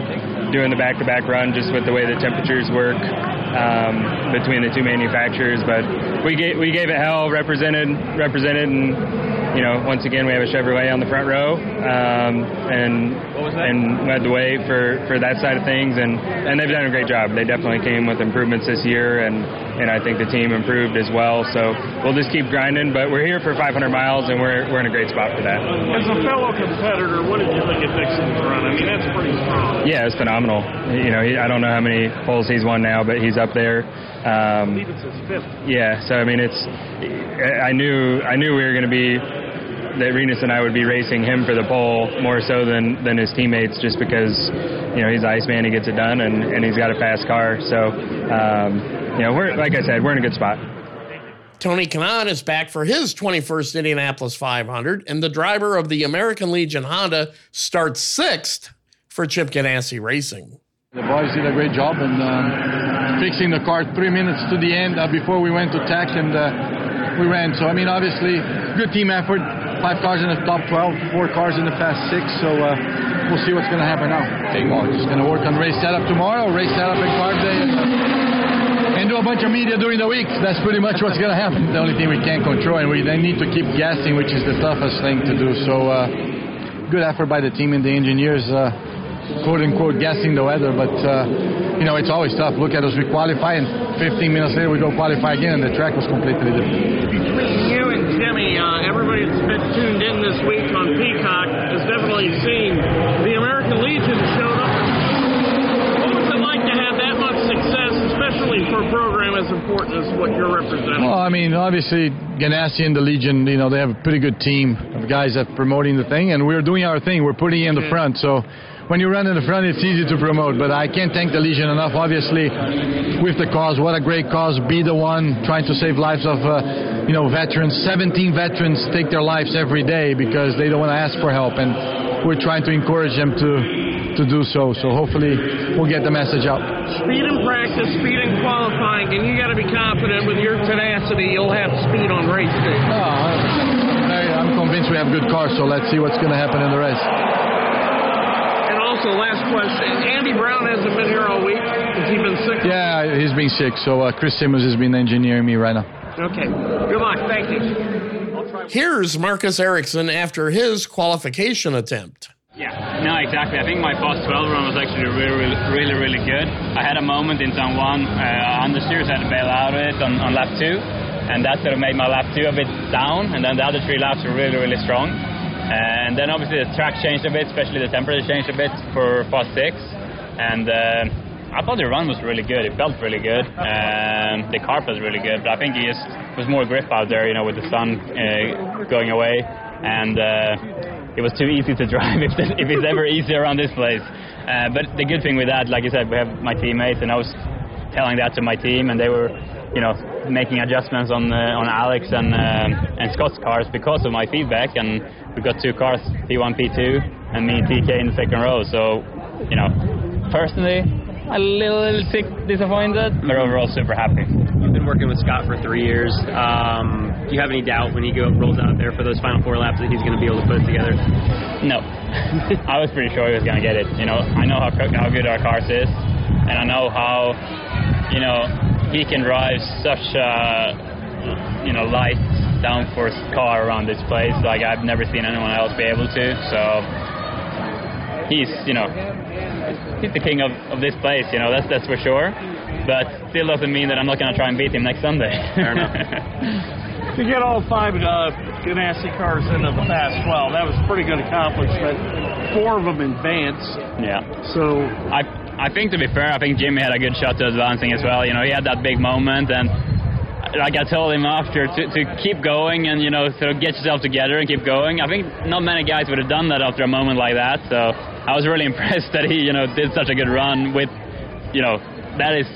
doing the back-to-back run, just with the way the temperatures work um, between the two manufacturers. But we gave, we gave it hell, represented, represented, and. You know, once again, we have a Chevrolet on the front row, um, and and led the way for, for that side of things, and, and they've done a great job. They definitely came with improvements this year, and, and I think the team improved as well. So we'll just keep grinding, but we're here for five hundred miles, and we're we're in a great spot for that. As a fellow competitor, what did you think of Dixon's run? I mean, that's pretty strong. Yeah, it's phenomenal. You know, he, I don't know how many poles he's won now, but he's up there. Um, I believe it's his fifth. Yeah, so I mean, it's I knew I knew we were going to be. That Rinus and I would be racing him for the pole more so than, than his teammates, just because, you know, he's the Iceman, he gets it done, and, and he's got a fast car. So, um, you know, we're like I said, we're in a good spot. Tony Kanaan is back for his twenty-first Indianapolis five hundred, and the driver of the American Legion Honda starts sixth for Chip Ganassi Racing. The boys did a great job in uh, fixing the car three minutes to the end uh, before we went to tech, and uh, we ran. So, I mean, obviously, good team effort. Five cars in the top twelve, four cars in the fast six, so uh, we'll see what's going to happen now. We're just going to work on race setup tomorrow, race setup and car day, and, uh, and do a bunch of media during the week. That's pretty much what's going to happen. The only thing we can't control, and we they need to keep gassing, which is the toughest thing to do. So uh, good effort by the team and the engineers. Uh, quote-unquote guessing the weather, but uh, you know, it's always tough. Look at us, we qualify, and fifteen minutes later we go qualify again, and the track was completely different. Between you and Jimmy, uh, everybody that's been tuned in this week on Peacock has definitely seen the American Legion showed up. What was it like to have that much success, especially for a program as important as what you're representing? Well, I mean, obviously, Ganassi and the Legion, you know, they have a pretty good team of guys that are promoting the thing, and we're doing our thing. We're putting it in the front, so when you run in the front, it's easy to promote, but I can't thank the Legion enough, obviously, with the cause. What a great cause. Be the one trying to save lives of, uh, you know, veterans. seventeen veterans take their lives every day because they don't want to ask for help, and we're trying to encourage them to, to do so. So hopefully we'll get the message out. Speed in practice, speed in qualifying, and you got to be confident with your tenacity. You'll have speed on race day. Oh, I'm convinced we have good cars, so let's see what's going to happen in the race. So last question. Andy Brown hasn't been here all week. Has he been sick? Yeah, he's been sick. So uh, Chris Simmons has been engineering me right now. Okay. Good luck. Thank you. I'll try. Here's Marcus Ericsson after his qualification attempt. Yeah, no, exactly. I think my past twelve run was actually really, really, really, really good. I had a moment in San Juan uh, on the series. I had to bail out of it on, on lap two, and that sort of made my lap two a bit down. And then the other three laps were really, really strong. And then obviously the track changed a bit, especially the temperature changed a bit for fast six. And uh, I thought the run was really good. It felt really good. Um, the car was really good. But I think he just was more grip out there, you know, with the sun uh, going away. And uh, it was too easy to drive if, the, if it's ever easy around this place. Uh, but the good thing with that, like I said, we have my teammates, and I was telling that to my team, and they were, you know, making adjustments on uh, on Alex and uh, and Scott's cars because of my feedback, and we got two cars, P one, P two, and me and T K in the second row. So, you know, personally, a little sick, disappointed, but overall super happy. You've been working with Scott for three years. Um, do you have any doubt when he go, rolls out there for those final four laps that he's going to be able to put it together? No, I was pretty sure he was going to get it. You know, I know how how good our cars is, and I know how, you know, he can drive such a, you know, light downforce car around this place. Like, I've never seen anyone else be able to. So he's, you know, he's the king of, of this place, you know, that's that's for sure. But still doesn't mean that I'm not going to try and beat him next Sunday. Fair enough. To get all five uh, Ganassi cars into the Fast twelve, that was a pretty good accomplishment. Four of them advanced. Yeah. So I... I think, to be fair, I think Jimmy had a good shot to advancing as well. You know, he had that big moment, and like I told him after, to, to keep going and, you know, sort of get yourself together and keep going. I think not many guys would have done that after a moment like that, so I was really impressed that he, you know, did such a good run with, you know, that is,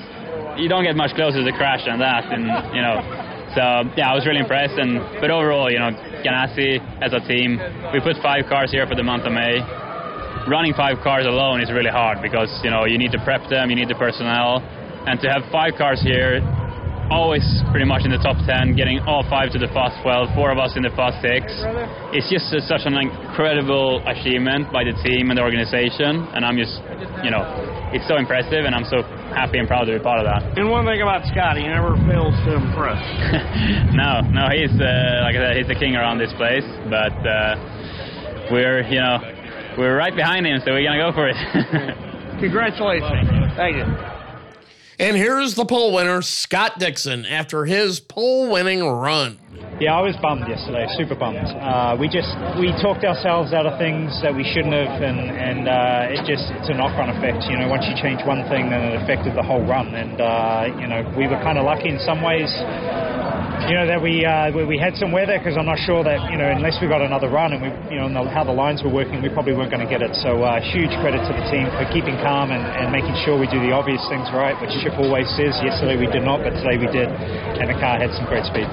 you don't get much closer to crash than that, and, you know, so, yeah, I was really impressed, and, but overall, you know, Ganassi as a team, we put five cars here for the month of May. Running five cars alone is really hard because, you know, you need to prep them, you need the personnel, and to have five cars here, always pretty much in the top ten, getting all five to the Fast twelve, four of us in the Fast six, it's just uh, such an incredible achievement by the team and the organization, and I'm just, you know, it's so impressive, and I'm so happy and proud to be part of that. And one thing about Scott, he never fails to impress. no, no, he's, uh, like I said, he's the king around this place, but uh, we're, you know, we're right behind him, so we're going to go for it. Congratulations. Thank you. And here's the pole winner, Scott Dixon, after his pole-winning run. Yeah, I was bummed yesterday, super bummed. Uh, we just, we talked ourselves out of things that we shouldn't have, and, and uh, it just, it's a knock-on effect. You know, once you change one thing, then it affected the whole run. And, uh, you know, we were kind of lucky in some ways. You know, that we uh, we had some weather, because I'm not sure that, you know, unless we got another run and, we, you know, and the, how the lines were working, we probably weren't going to get it. So uh, huge credit to the team for keeping calm and, and making sure we do the obvious things right, which Chip always says. Yesterday we did not, but today we did, and the car had some great speed.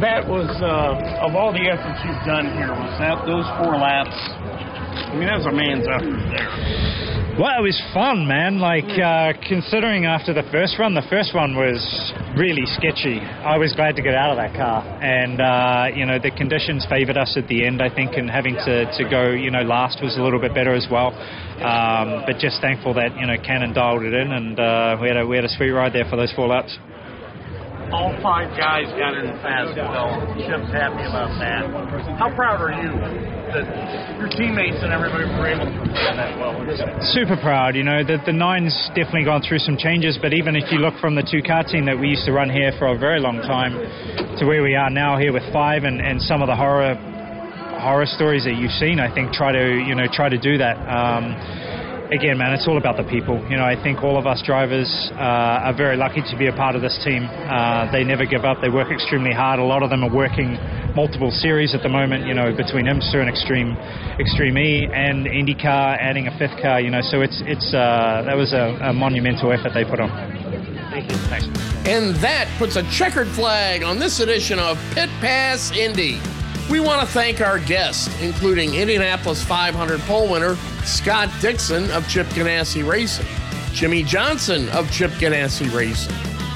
That was, uh, of all the efforts you've done here, was that those four laps? I mean, that was a man's effort there. Well, it was fun, man. Like, uh, considering after the first run, the first one was really sketchy. I was glad to get out of that car. And, uh, you know, the conditions favored us at the end, I think, and having to, to go, you know, last was a little bit better as well. Um, but just thankful that, you know, Kanaan dialed it in, and uh, we had a, we had a sweet ride there for those four laps. All five guys got in fast, so Chip's happy about that. How proud are you that your teammates and everybody were able to perform that well? Super proud. You know, the, the nine's definitely gone through some changes, but even if you look from the two-car team that we used to run here for a very long time to where we are now here with five and, and some of the horror horror stories that you've seen, I think try to, you know, try to do that. Um, Again, man, it's all about the people. You know, I think all of us drivers uh, are very lucky to be a part of this team. Uh, they never give up. They work extremely hard. A lot of them are working multiple series at the moment, you know, between IMSA and Extreme, Extreme E and IndyCar, adding a fifth car, you know. So it's it's uh, that was a, a monumental effort they put on. Thank you. Thanks. And that puts a checkered flag on this edition of Pit Pass Indy. We want to thank our guests, including Indianapolis five hundred pole winner Scott Dixon of Chip Ganassi Racing, Jimmy Johnson of Chip Ganassi Racing,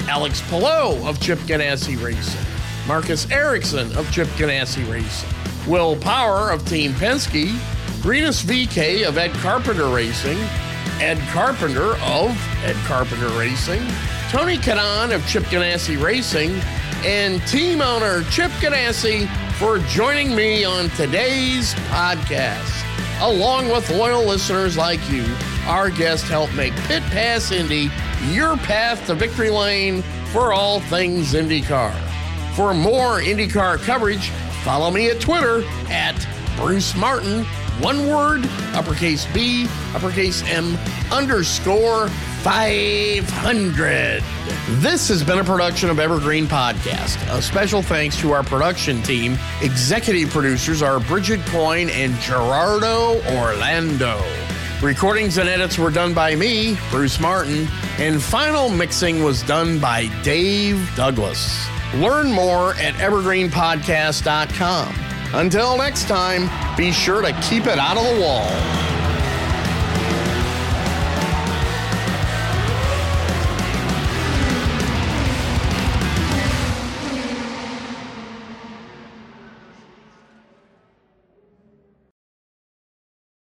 Alex Palou of Chip Ganassi Racing, Marcus Ericsson of Chip Ganassi Racing, Will Power of Team Penske, Rinus VeeKay of Ed Carpenter Racing, Ed Carpenter of Ed Carpenter Racing, Tony Kanaan of Chip Ganassi Racing, and team owner Chip Ganassi for joining me on today's podcast. Along with loyal listeners like you, our guests help make Pit Pass Indy your path to victory lane for all things IndyCar. For more IndyCar coverage, follow me at Twitter at Bruce Martin, one word, uppercase B, uppercase M, underscore five hundred. This has been a production of Evergreen Podcast. A special thanks to our production team. Executive producers are Bridget Coyne and Gerardo Orlando. Recordings and edits were done by me, Bruce Martin, and final mixing was done by Dave Douglas. Learn more at evergreen podcast dot com. Until next time, be sure to keep it out of the wall.